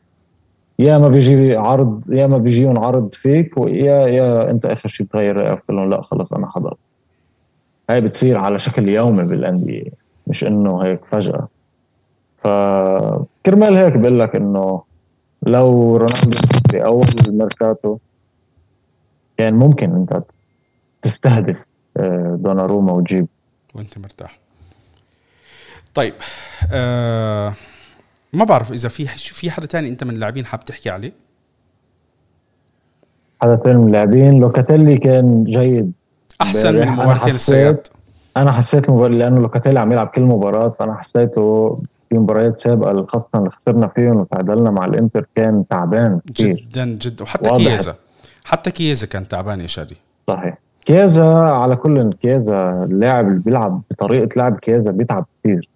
يا ما بيجي عرض يا ما بيجيون عرض فيك, ويا يا أنت آخر شيء بتغير رأيك لهم لا خلص أنا حضر. هاي بتصير على شكل يومي بالأندية, مش إنه هيك فجأة. فكرمال هيك بقول لك إنه لو رونالدو في أول الميركاتو كان يعني ممكن أنت تستهدف دوناروما وجيب وانت مرتاح. طيب آه ما بعرف اذا في في حدا تاني انت من اللاعبين حاب تحكي عليه. حدا تاني من اللاعبين لوكاتيلي كان جيد, احسن من مباراتين السيئات. انا حسيت مباراه لانه لوكاتيلي عم يلعب كل مباراه, فانا حسيته في مباريات سابقه خاصه اللي خسرنا فيهم وتعادلنا مع الانتر كان تعبان كتير جدا جدا, وحتى كييزا حتى كييزا كان تعبان يا شادي. صحيح كيازا, على كل كيازا اللاعب اللي بيلعب بطريقة لعب كيازا بيتعب كتير,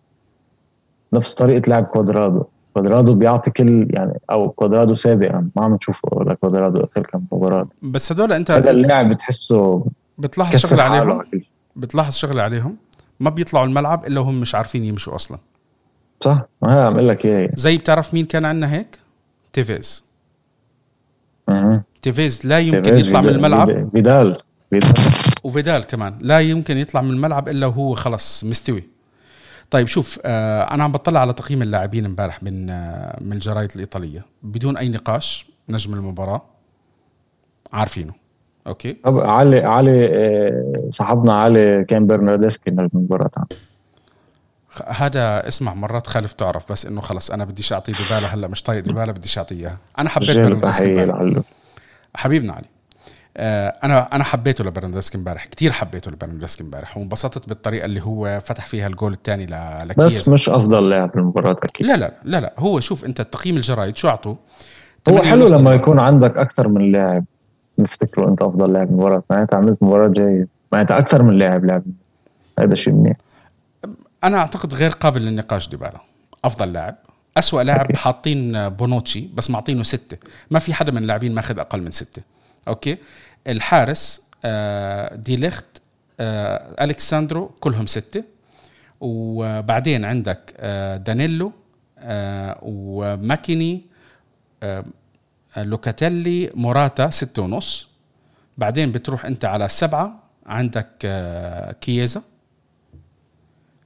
نفس طريقة لعب كوادرادو. كوادرادو بيعطي كل يعني, أو كوادرادو سابقا ما عم نشوفه لكوادرادو آخر كم مباراة, بس هدول أنت هذا اللاعب بتحسه بتلاحظ شغل عليهم, بتلاحظ شغل عليهم ما بيطلعوا الملعب إلا هم مش عارفين يمشوا أصلا. صح, ها عم أقول لك إيه. زي بتعرف مين كان عندنا هيك؟ تيفيز. أه. تيفيز لا يمكن تيفيز يطلع من الملعب. فيدال وفيدال كمان لا يمكن يطلع من الملعب إلا وهو خلص مستوي. طيب شوف آه أنا عم بطلع على تقييم اللاعبين امبارح من آه من الجرايد الإيطالية بدون أي نقاش. نجم المباراة عارفينه, أوكي. علي علي آه صاحبنا علي كان برناردسكي نجم المباراة. هذا اسمع مرات خالف تعرف, بس إنه خلص أنا بديش أعطيه دبالة هلا, مش طايق دبالة بديش أعطيها. أنا حبيت برناردسكي حبيبنا علي, انا انا حبيته لبرناردسكي امبارح كتير, حبيته لبرناردسكي امبارح وانبسطت بالطريقه اللي هو فتح فيها الجول الثاني لكييزا. بس مش افضل لاعب بالمباراه اكيد, لا لا لا لا. هو شوف انت التقييم الجرايد شو اعطوه, هو حلو لما يكون عندك اكثر من لاعب نفتكره انت افضل لاعب بالمباراه. معناتها عملت مباراه جيده, معناتها اكثر من لاعب لعب, هذا شيء منيح. انا اعتقد غير قابل للنقاش ديبالا افضل لاعب. اسوا لاعب حاطين بونوتشي بس معطينه ستة, ما في حدا من اللاعبين ماخذ اقل من ستة. اوكي الحارس آه ديليخت آه ألكساندرو كلهم ستة, وبعدين عندك آه دانيلو آه وماكيني آه لوكاتيلي موراتا ستة ونص. بعدين بتروح انت على سبعة, عندك آه كييزا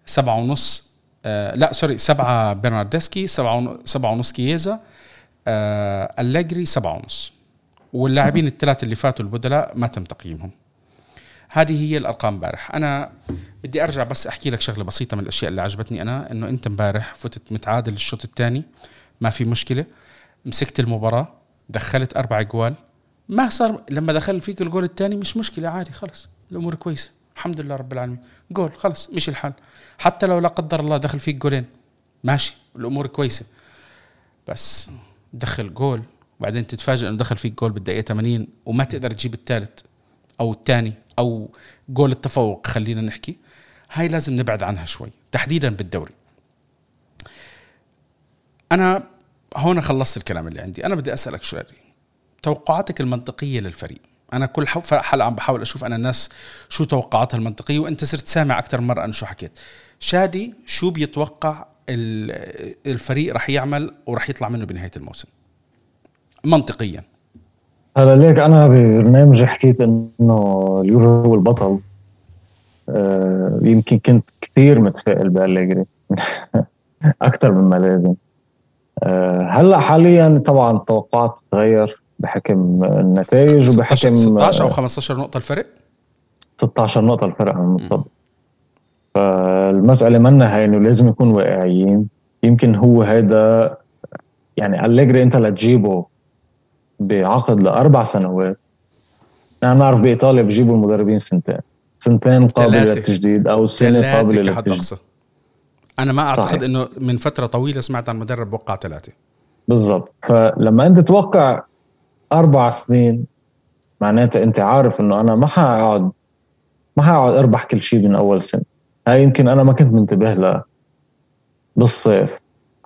سبعة ونص آه لا سوري سبعة برناردسكي, سبعة سبعة ونص كييزا, آه أليجري سبعة ونص, واللاعبين الثلاثة اللي فاتوا البدلاء ما تم تقييمهم. هذه هي الأرقام بارح. أنا بدي أرجع بس أحكي لك شغلة بسيطة من الأشياء اللي عجبتني أنا, إنه أنت مبارح فتت متعادل الشوط الثاني ما في مشكلة, مسكت المباراة, دخلت أربع جوال, ما صار لما دخل فيك الجول الثاني مش مشكلة, عادي خلص الأمور كويسة الحمد لله رب العالمين. جول خلص مش الحال, حتى لو لا قدر الله دخل فيك جولين ماشي الأمور كويسة, بس دخل جول وبعدين تتفاجئ انه دخل فيك جول بالدقيقه ثمانين وما تقدر تجيب الثالث او الثاني او جول التفوق. خلينا نحكي هاي لازم نبعد عنها شوي, تحديدا بالدوري. انا هون خلصت الكلام اللي عندي. انا بدي اسالك شو توقعاتك المنطقيه للفريق. انا كل حلقه عم بحاول اشوف انا الناس شو توقعاتها المنطقيه, وانت صرت سامع اكثر مره انا شو حكيت. شادي شو بيتوقع الفريق رح يعمل ورح يطلع منه بنهايه الموسم منطقيا؟ هلا ليك انا ببرنامج حكيت انه اليورو هو البطل, أه يمكن كنت كثير متفائل بالأليجري اكثر مما لازم. أه هلا حاليا طبعا التوقعات تتغير بحكم النتائج وبحكم ستة عشر او خمسة عشر نقطه الفرق, ستة عشر نقطه الفرق عن المطلوب. فالمساله منا هي انه لازم يكون واقعيين. يمكن هو هذا يعني أليجري انت لا تجيبه بعقد لأربع سنوات. نحن نعرف بإيطاليا بيجيبوا المدربين سنتين, سنتين قابلة للتجديد أو سنة قابلة للتجديد. أنا ما أعتقد صحيح. أنه من فترة طويلة سمعت عن مدرب وقع ثلاثة بالضبط. فلما أنت توقع أربع سنين معناته أنت عارف أنه أنا ما حقعد ما حقعد أربح كل شيء من أول سنة. هاي يمكن أنا ما كنت منتبه لها بالصيف،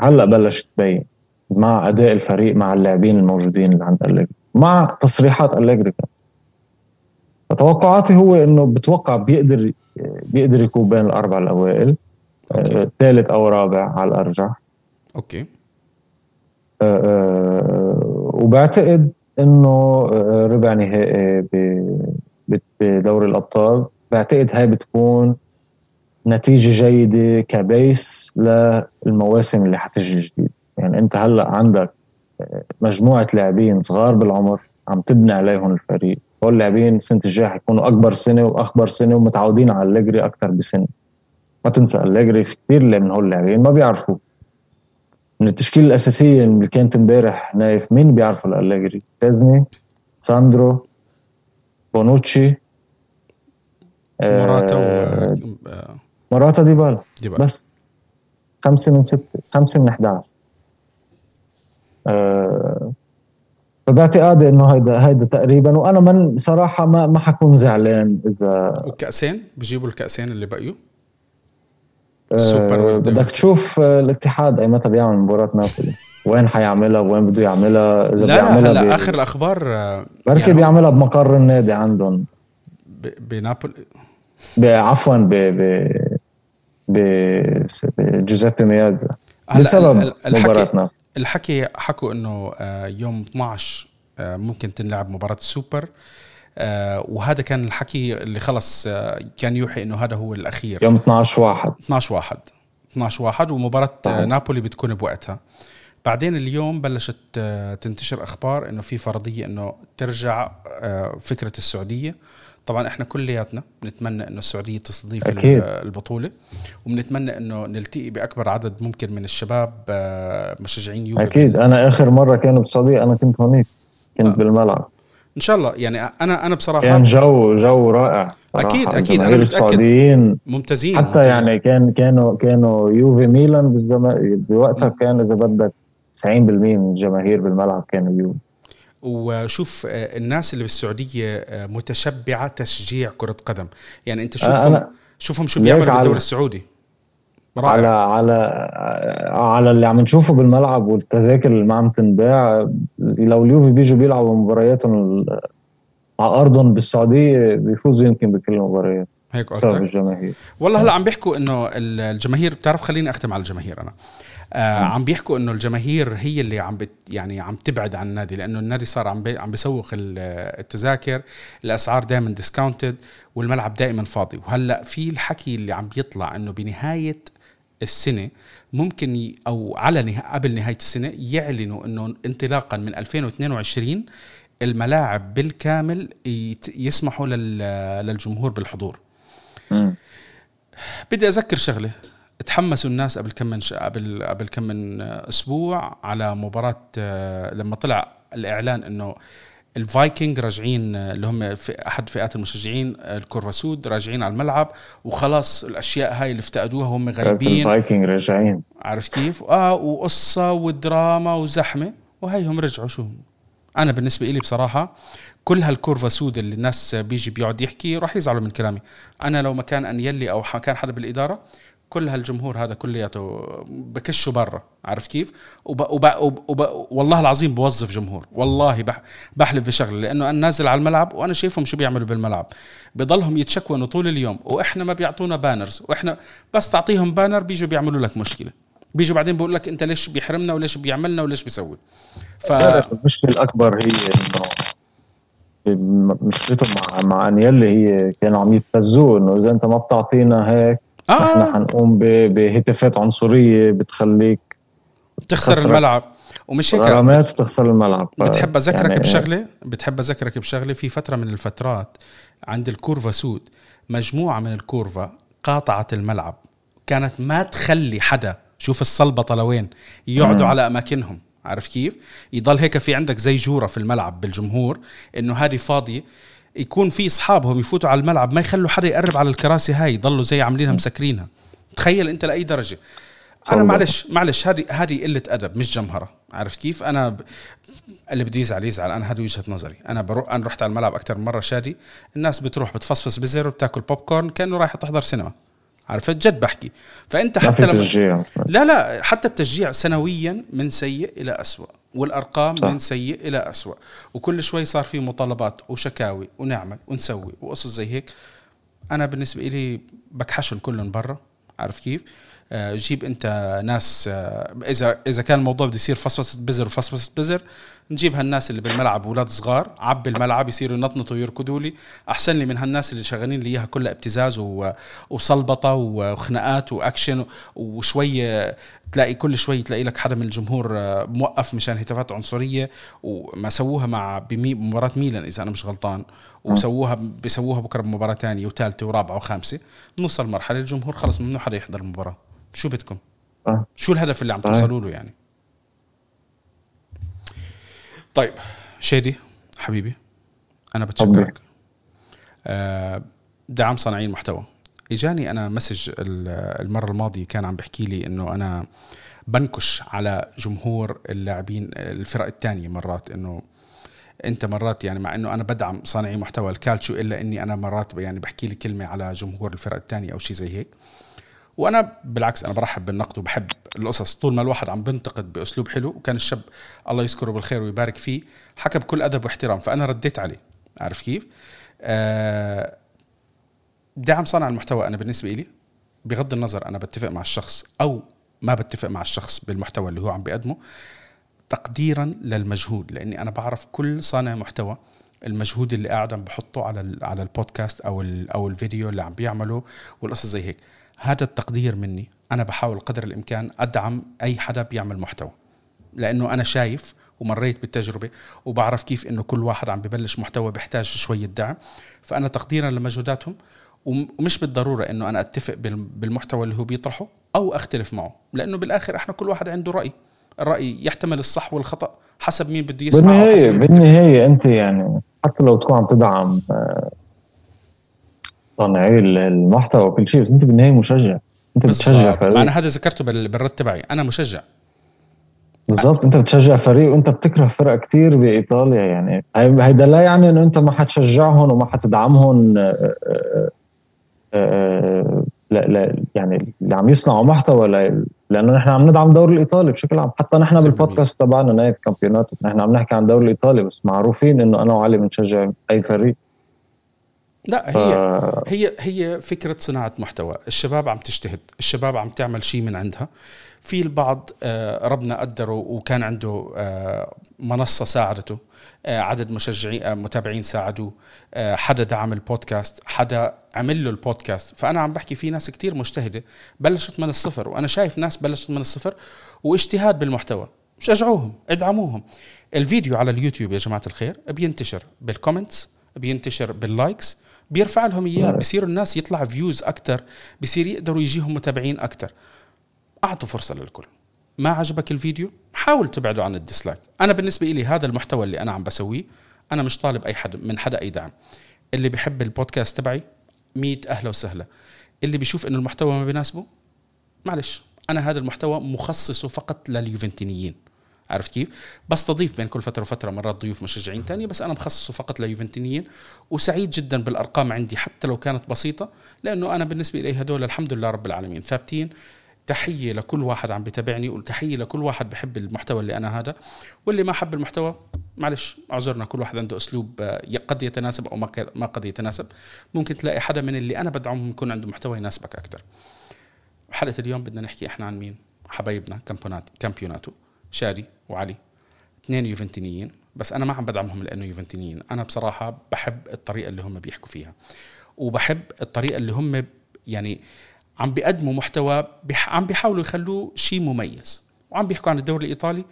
هلأ بلشت تبين مع أداء الفريق مع اللاعبين الموجودين اللي عند أليجري مع تصريحات أليجري. توقعاتي هو أنه بتوقع بيقدر بيقدر يكون بين الأربع الأوائل، ثالث أو رابع على الأرجح. أوكي. أه أه وبعتقد أنه ربع نهائي بدوري الأبطال، بعتقد هاي بتكون نتيجة جيدة كبيس للمواسم اللي حتجي الجديد. يعني أنت هلأ عندك مجموعة لاعبين صغار بالعمر عم تبني عليهم الفريق، هول لاعبين سنة الجاي حيكونوا أكبر سنة وأخبر سنة ومتعودين على أليجري أكتر بسنة. ما تنسى أليجري في كتير من هول لاعبين ما بيعرفوا من التشكيل الأساسية اللي كانت مبارح نايف. مين بيعرفوا أليجري؟ تازني، ساندرو، بونوتشي، مراتا آه و... مراتا ديبالا ديبال. بس خمسة من ستة، خمسة من أحد عشر. آه فباعتقادي انه هيدا هيدا تقريبا. وانا من صراحه ما ما حكون زعلان اذا الكأسين بجيبوا الكأسين اللي بقيوا السوبر. أه بدك تشوف الاتحاد اي متى بيعمل مباراه نابولي، وين حيعملها وين بده يعملها. اذا لا بيعملها لا بي... اخر الاخبار بركي يعني بيعملها بمقر النادي عندهم ب... بنابولي عفوا ب ب بجوزيبي ميادزا بسبب مباراتنا. الحكي حكوا انه يوم اثنعش ممكن تنلعب مباراة السوبر، وهذا كان الحكي اللي خلص كان يوحي انه هذا هو الاخير يوم اثنعش واحد اثنعش واحد اثنعش واحد ومباراة نابولي بتكون بوقتها. بعدين اليوم بلشت تنتشر اخبار انه في فرضية انه ترجع فكرة السعودية. طبعا احنا كلياتنا بنتمنى انه السعودية تستضيف البطولة، وبنتمنى انه نلتقي باكبر عدد ممكن من الشباب مشجعين يوفي. اكيد انا اخر مرة كانوا بالسعودية انا كنت هناك، كنت آه. بالملعب. ان شاء الله يعني انا انا بصراحة كان جو جو رائع اكيد اكيد. انا متأكد ممتازين حتى ممتازين. يعني كان كانوا كانوا يوفي ميلان بالزمان بوقتها كان اذا بدك تسعين بالمية من الجماهير بالملعب كانوا يوفي. وشوف الناس اللي بالسعودية متشبعة تشجيع كرة قدم، يعني انت شوفهم شوفهم شو بيعملوا بالدوري السعودي على على على اللي عم نشوفه بالملعب والتذاكر اللي ما عم تنباع. لو اليوفي بيجوا بيلعبوا مبارياتهم على أرضهم بالسعودية بيفوزوا يمكن بكل مباريات هيك الجماهير. والله هلا عم بيحكوا انه الجماهير بتعرف، خليني اختم على الجماهير. انا آه عم بيحكوا انه الجماهير هي اللي عم بت يعني عم تبعد عن النادي، لانه النادي صار عم بي عم بيسوق التذاكر، الاسعار دائما ديسكاونتد والملعب دائما فاضي. وهلا في الحكي اللي عم بيطلع انه بنهايه السنه ممكن ي... او على نها... قبل نهايه السنه يعلنوا انه انطلاقا من ألفين واثنين وعشرين الملاعب بالكامل يت... يسمحوا لل... للجمهور بالحضور. مم. بدي اذكر شغله، تحمسوا الناس قبل كم من ش... قبل قبل كم من اسبوع على مباراه لما طلع الاعلان انه الفايكنج راجعين اللي هم في احد فئات المشجعين الكورفا سود راجعين على الملعب، وخلاص الاشياء هاي اللي افتقدوها هم غايبين الفايكنج راجعين، عرفت كيف؟ اه وقصه ودراما وزحمه، وهي هم رجعوا. شو انا بالنسبه لي بصراحه كل هالكورفا سود اللي الناس بيجي بيقعد يحكي راح يزعلوا من كلامي. انا لو مكان انيلي او كان حدا بالاداره كل هالجمهور هذا كلياته بكشوا برا، عارف كيف؟ وب... وب... وب... والله العظيم بوظف جمهور، والله بح... بحلف بشغله، لأنه أنا نازل على الملعب وأنا شايفهم شو بيعملوا بالملعب. بضلهم يتشكونوا طول اليوم وإحنا ما بيعطونا بانرز، وإحنا بس تعطيهم بانر بيجوا بيعملوا لك مشكلة، بيجوا بعدين بيقول لك أنت ليش بيحرمنا وليش بيعملنا وليش بيسوي. ف... المشكلة الأكبر هي إنه مشكلتهم مع مع أنيلي هي كانوا عم يتفزوا إنه إذا أنت ما بتعطينا هيك آه. احنا هنقوم بهتافات عنصريه بتخليك تخسر الملعب، ومش هيك غرامات بتخسر الملعب. بتحب اذكرك يعني بشغله بتحب اذكرك بشغله في فتره من الفترات عند الكورفا سود مجموعه من الكورفا قاطعت الملعب، كانت ما تخلي حدا شوف الصلبطه لوين يقعدوا على اماكنهم، عارف كيف؟ يضل هيك في عندك زي جوره في الملعب بالجمهور انه هذه فاضيه، يكون في أصحابهم يفوتوا على الملعب ما يخلوا حدا يقرب على الكراسي هاي، يضلوا زي عاملينها مسكرينها. تخيل انت لاي درجه. انا معلش معلش هذه هذه قله ادب مش جمهره. عرفت كيف؟ انا ب... اللي بده يزعل يزعل. انا هذه وجهه نظري. انا بروح انا رحت على الملعب اكثر من مره شادي، الناس بتروح بتفصفص بزيرو بتاكل بوب كورن كانه رايحه تحضر سينما. عرفت؟ جد بحكي. فانت حتى لما... لا لا حتى التشجيع سنويا من سيء الى اسوأ، والارقام صح. من سيء الى اسوأ، وكل شوي صار في مطالبات وشكاوي ونعمل ونسوي وقصص زي هيك. انا بالنسبه لي بكحشن كلهم برا. عارف كيف؟ آه جيب انت ناس، آه اذا اذا كان الموضوع بده يصير فصفصه بزر وفصفصه بزر، نجيب هالناس اللي بالملعب ولاد صغار عب الملعب يصيروا ينطنطوا ويركضوا لي، احسن لي من هالناس اللي شغالين لي اياها كلها ابتزاز وصلبطه وخناقات واكشن، وشويه تلاقي كل شوي تلاقي لك حدا من الجمهور موقف مشان هتافات عنصريه، وما سووها مع بمباراه ميلان اذا انا مش غلطان، وسووها بيسووها بكره بمباراه ثانيه وثالثه ورابعه وخامسه. نوصل مرحله الجمهور خلص ممنوع حدا يحضر المباراه. شو بدكم؟ شو الهدف اللي عم توصلوا له يعني؟ طيب شادي حبيبي، أنا بتشكرك. آه دعم صانعين محتوى. إجاني أنا مسج المرة الماضية كان عم بحكي لي إنه أنا بنكش على جمهور اللاعبين الفرق التانية مرات، إنه أنت مرات يعني مع إنه أنا بدعم صانعي محتوى الكالتشو إلا إني أنا مرات يعني بحكي لي كلمة على جمهور الفرق التانية أو شيء زي هيك. وانا بالعكس انا برحب بالنقد وبحب القصص طول ما الواحد عم بنتقد باسلوب حلو. وكان الشاب الله يذكره بالخير ويبارك فيه حكى بكل ادب واحترام، فانا رديت عليه. عارف كيف؟ آه دعم صانع المحتوى انا بالنسبه لي بغض النظر انا بتفق مع الشخص او ما بتفق مع الشخص بالمحتوى اللي هو عم بيقدمه، تقديرا للمجهود، لاني انا بعرف كل صانع محتوى المجهود اللي قاعد عم بحطه على على البودكاست او او الفيديو اللي عم بيعمله والقصص زي هيك. هذا التقدير مني. أنا بحاول قدر الإمكان أدعم أي حدا بيعمل محتوى، لأنه أنا شايف ومريت بالتجربة وبعرف كيف إنه كل واحد عم ببلش محتوى بيحتاج شوية دعم. فأنا تقديرا لمجهوداتهم، ومش بالضرورة إنه أنا أتفق بالمحتوى اللي هو بيطرحه أو أختلف معه، لأنه بالآخر إحنا كل واحد عنده رأي. الرأي يحتمل الصح والخطأ حسب مين بده يسمع. بالنهاية بالنهاية أنت يعني حتى لو تكون عم تدعم صانعي المحتوى وكل شيء، انت بالنهاية مشجع. انت بتشجع فريق. انا هذا ذكرته بالرد تبعي، انا مشجع بالضبط. أنا... انت بتشجع فريق وانت بتكره فرق كتير بايطاليا. يعني هيدا لا يعني انه انت ما حتشجعهم وما حتدعمهم. آآ آآ لا لا يعني اللي عم يصنعوا محتوى، لانه نحن عم ندعم دوري الايطالي بشكل عام. حتى نحن بالبودكاست تبعنا نايف كامبيونات نحن عم نحكي عن دوري الايطالي، بس معروفين انه انا وعلي بنشجع اي فريق. لا هي آه. هي هي فكرة صناعة محتوى. الشباب عم تجتهد، الشباب عم تعمل شيء من عندها. في البعض آه ربنا قدره وكان عنده آه منصة ساعدته، آه عدد مشجعين آه متابعين ساعدوه، آه حدا دعم البودكاست، حدا عمل له البودكاست. فأنا عم بحكي في ناس كتير مجتهدة بلشت من الصفر، وأنا شايف ناس بلشت من الصفر واجتهاد بالمحتوى. شجعوهم، ادعموهم. الفيديو على اليوتيوب يا جماعة الخير بينتشر بالكومنتس، بينتشر باللايكس، بيرفع لهم إياه، بيصيروا الناس يطلع فيوز أكتر، بيصير يقدروا يجيهم متابعين أكتر. أعطوا فرصة للكل. ما عجبك الفيديو حاول تبعده عن الديسلايك. أنا بالنسبة إلي هذا المحتوى اللي أنا عم بسويه، أنا مش طالب أي حد من حدا أي دعم. اللي بيحب البودكاست تبعي مية أهلا وسهلا، اللي بيشوف إنه المحتوى ما بيناسبه معلش، أنا هذا المحتوى مخصصه فقط لليوفنتينيين. عرفت كيف؟ بس تضيف بين كل فترة وفترة مرات ضيوف مشجعين تاني، بس أنا مخصصه فقط ليوفنتينيين. وسعيد جدا بالأرقام عندي حتى لو كانت بسيطة، لأنه أنا بالنسبة إلي هدول الحمد لله رب العالمين ثابتين. تحية لكل واحد عم بتابعني، وتحية لكل واحد بحب المحتوى اللي أنا هذا، واللي ما حب المحتوى معلش أعذرنا. كل واحد عنده أسلوب قد يتناسب أو ما قد يتناسب. ممكن تلاقي حدا من اللي أنا بدعمهم يكون عنده محتوى يناسبك أكتر. حلقة اليوم بدنا نحكي إحنا عن مين؟ حبايبنا كامبيوناتو، شادي وعلي، اثنين يوفنتينيين. بس أنا ما عم بدعمهم لأنه يوفنتينيين. أنا بصراحة بحب الطريقة اللي هم بيحكوا فيها، وبحب الطريقة اللي هم يعني عم بيقدموا محتوى بح... عم بيحاولوا يخلوه شيء مميز، وعم بيحكوا عن الدوري الإيطالي.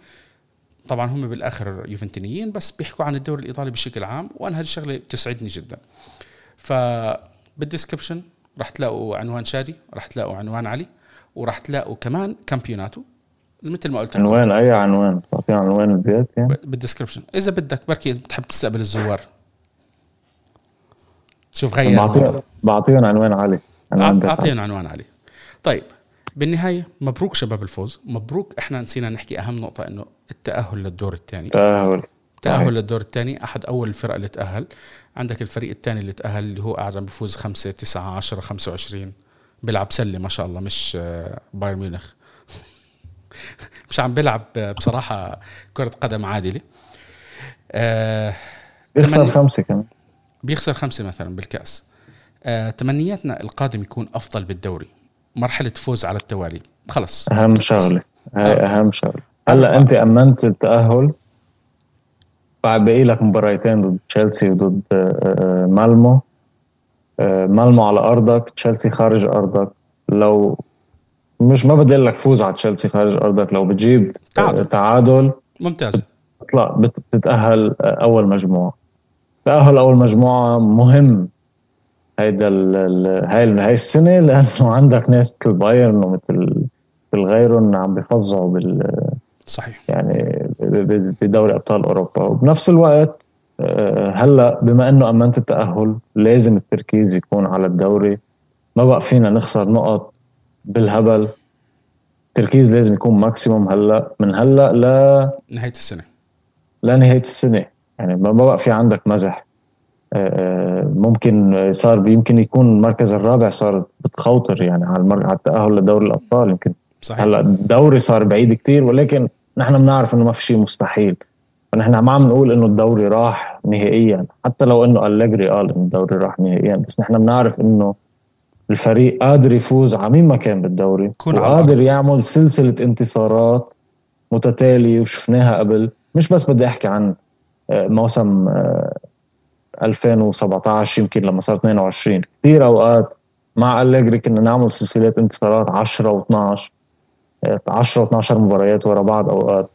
طبعا هم بالآخر يوفنتينيين بس بيحكوا عن الدوري الإيطالي بشكل عام، وأنا هذه الشغلة بتسعدني جدا. فبالديسكربشن رح تلاقوا عنوان شادي، رح تلاقوا عنوان علي، ورح تلاقوا كمان كامبيوناتو مثل ما قلت. عنوان اي عنوان تعطيه عنوان البيت يعني بالديسكربشن اذا بدك. بركي بتحب تستقبل الزوار، شوف غير بعطيهم عنوان علي. اعطيهم عنوان علي. طيب بالنهاية مبروك شباب الفوز, مبروك. احنا نسينا نحكي اهم نقطة, انه التأهل للدور الثاني. تأهل تأهل للدور الثاني, احد اول الفرق اللي تأهل. عندك الفريق الثاني اللي تأهل اللي هو اعلى بفوز خمسة تسعة عشرة خمسة وعشرين, بيلعب سلة ما شاء الله, مش بايرن ميونخ مش عم بيلعب بصراحة كرة قدم عادلة. آه بيخسر خمسة كمان, بيخسر خمسة مثلا بالكأس. آه تمنياتنا القادم يكون أفضل بالدوري, مرحلة فوز على التوالي, خلص أهم شغلة. هاي أهم شغلة. هلا أنت أمنت التأهل, بقي لك مباراتين ضد تشيلسي وضد مالمو. مالمو على أرضك, تشيلسي خارج أرضك. لو مش ما بدل لك فوز على تشيلسي خارج أرضك, لو بتجيب تعادل, تعادل ممتاز بتطلع بتتأهل أول مجموعة. تأهل أول مجموعة مهم هيدا ال هاي السنة, لأنه عندك ناس مثل بايرن ومثل غيرهم عم بيفظعوا بال صحيح يعني بدوري أبطال أوروبا. وبنفس الوقت هلا بما إنه أمنت التأهل, لازم التركيز يكون على الدوري. ما بقى فينا نخسر نقط بالهبل. التركيز لازم يكون ماكسيموم هلا, من هلا لا نهاية السنة, لا نهاية السنة. يعني ما بقى في عندك مزح. ممكن صار يمكن يكون المركز الرابع صار بتخاطر يعني على المركز على التأهل لدوري الأبطال. يمكن هلا الدوري صار بعيد كتير, ولكن نحن بنعرف إنه ما في شيء مستحيل. فنحن ما عم نقول إنه الدوري راح نهائيا, حتى لو إنه أليجري قال إنه الدوري راح نهائيا, بس نحن بنعرف إنه الفريق قادر يفوز على مين ما كان بالدوري, وقادر يعمل سلسلة انتصارات متتالية وشفناها قبل. مش بس بدي أحكي عن موسم ألفين وسبعتاشر يمكن لما صار اثنين وعشرين, كثير أوقات مع أليجري كنا نعمل سلسلات انتصارات عشرة واثناشر عشرة واثناشر مباريات ورا بعض أوقات.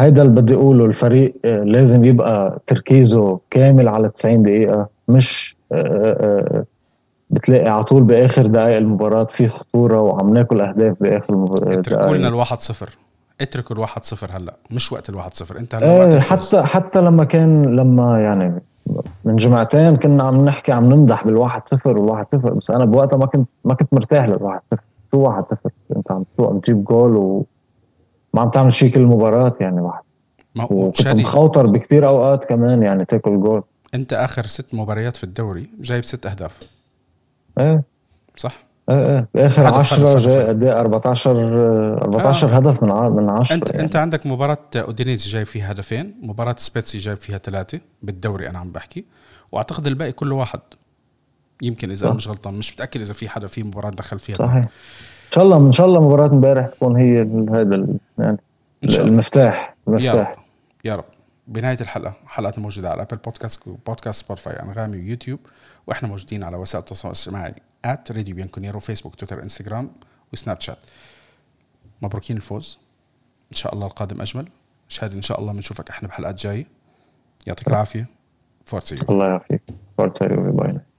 هيدا اللي بدي أقوله, الفريق لازم يبقى تركيزه كامل على تسعين دقيقة. مش بتلاقي على طول بآخر دقائق المباراة في خطورة وعم ناكل أهداف بآخر دقائق. قلنا الواحد صفر, اتركوا الواحد صفر. هلا مش وقت الواحد صفر. انت هلا ايه حتى حتى لما كان لما يعني من جمعتين كنا عم نحكي عم نمدح بالواحد صفر والواحد صفر, بس انا بوقتها ما كنت ما كنت مرتاح للواحد صفر. شو واحد صفر؟ انت عم عم تجيب جول وما عم تعمل شيء كل المباراه يعني. واحد وكنت خاطر بكتير اوقات كمان يعني تاكل جول. انت اخر ست مباريات في الدوري جايب ست اهداف. ايه صح. ايه اخر عشرة جاي قد ايه؟ اربعتاشر اربعتاشر آه. هدف من من عشرة. انت يعني. انت عندك مباراه اودينيزي جايب فيها هدفين, مباراه سبيتسي جايب فيها ثلاثه بالدوري انا عم بحكي, واعتقد الباقي كله واحد يمكن اذا انا مش غلطان. مش متاكد اذا في حدا في مباراه دخل فيها صحيح. ان شاء الله ان شاء الله مباراه امبارح تكون هي هذا يعني المفتاح المفتاح يا رب. بنهايه الحلقه, حلقه موجوده على ابل بودكاست وبودكاست سبوتيفاي انغامي ويوتيوب, واحنا موجودين على وسائل التواصل الاجتماعي آت راديو بيانكونيرو, فيسبوك تويتر انستغرام وسناب شات. مبروكين الفوز, إن شاء الله القادم أجمل. شهد إن شاء الله منشوفك إحنا بحلقات جاية. يعطيك العافية. فورتسيو. الله يعافيك. فورتسيو باي.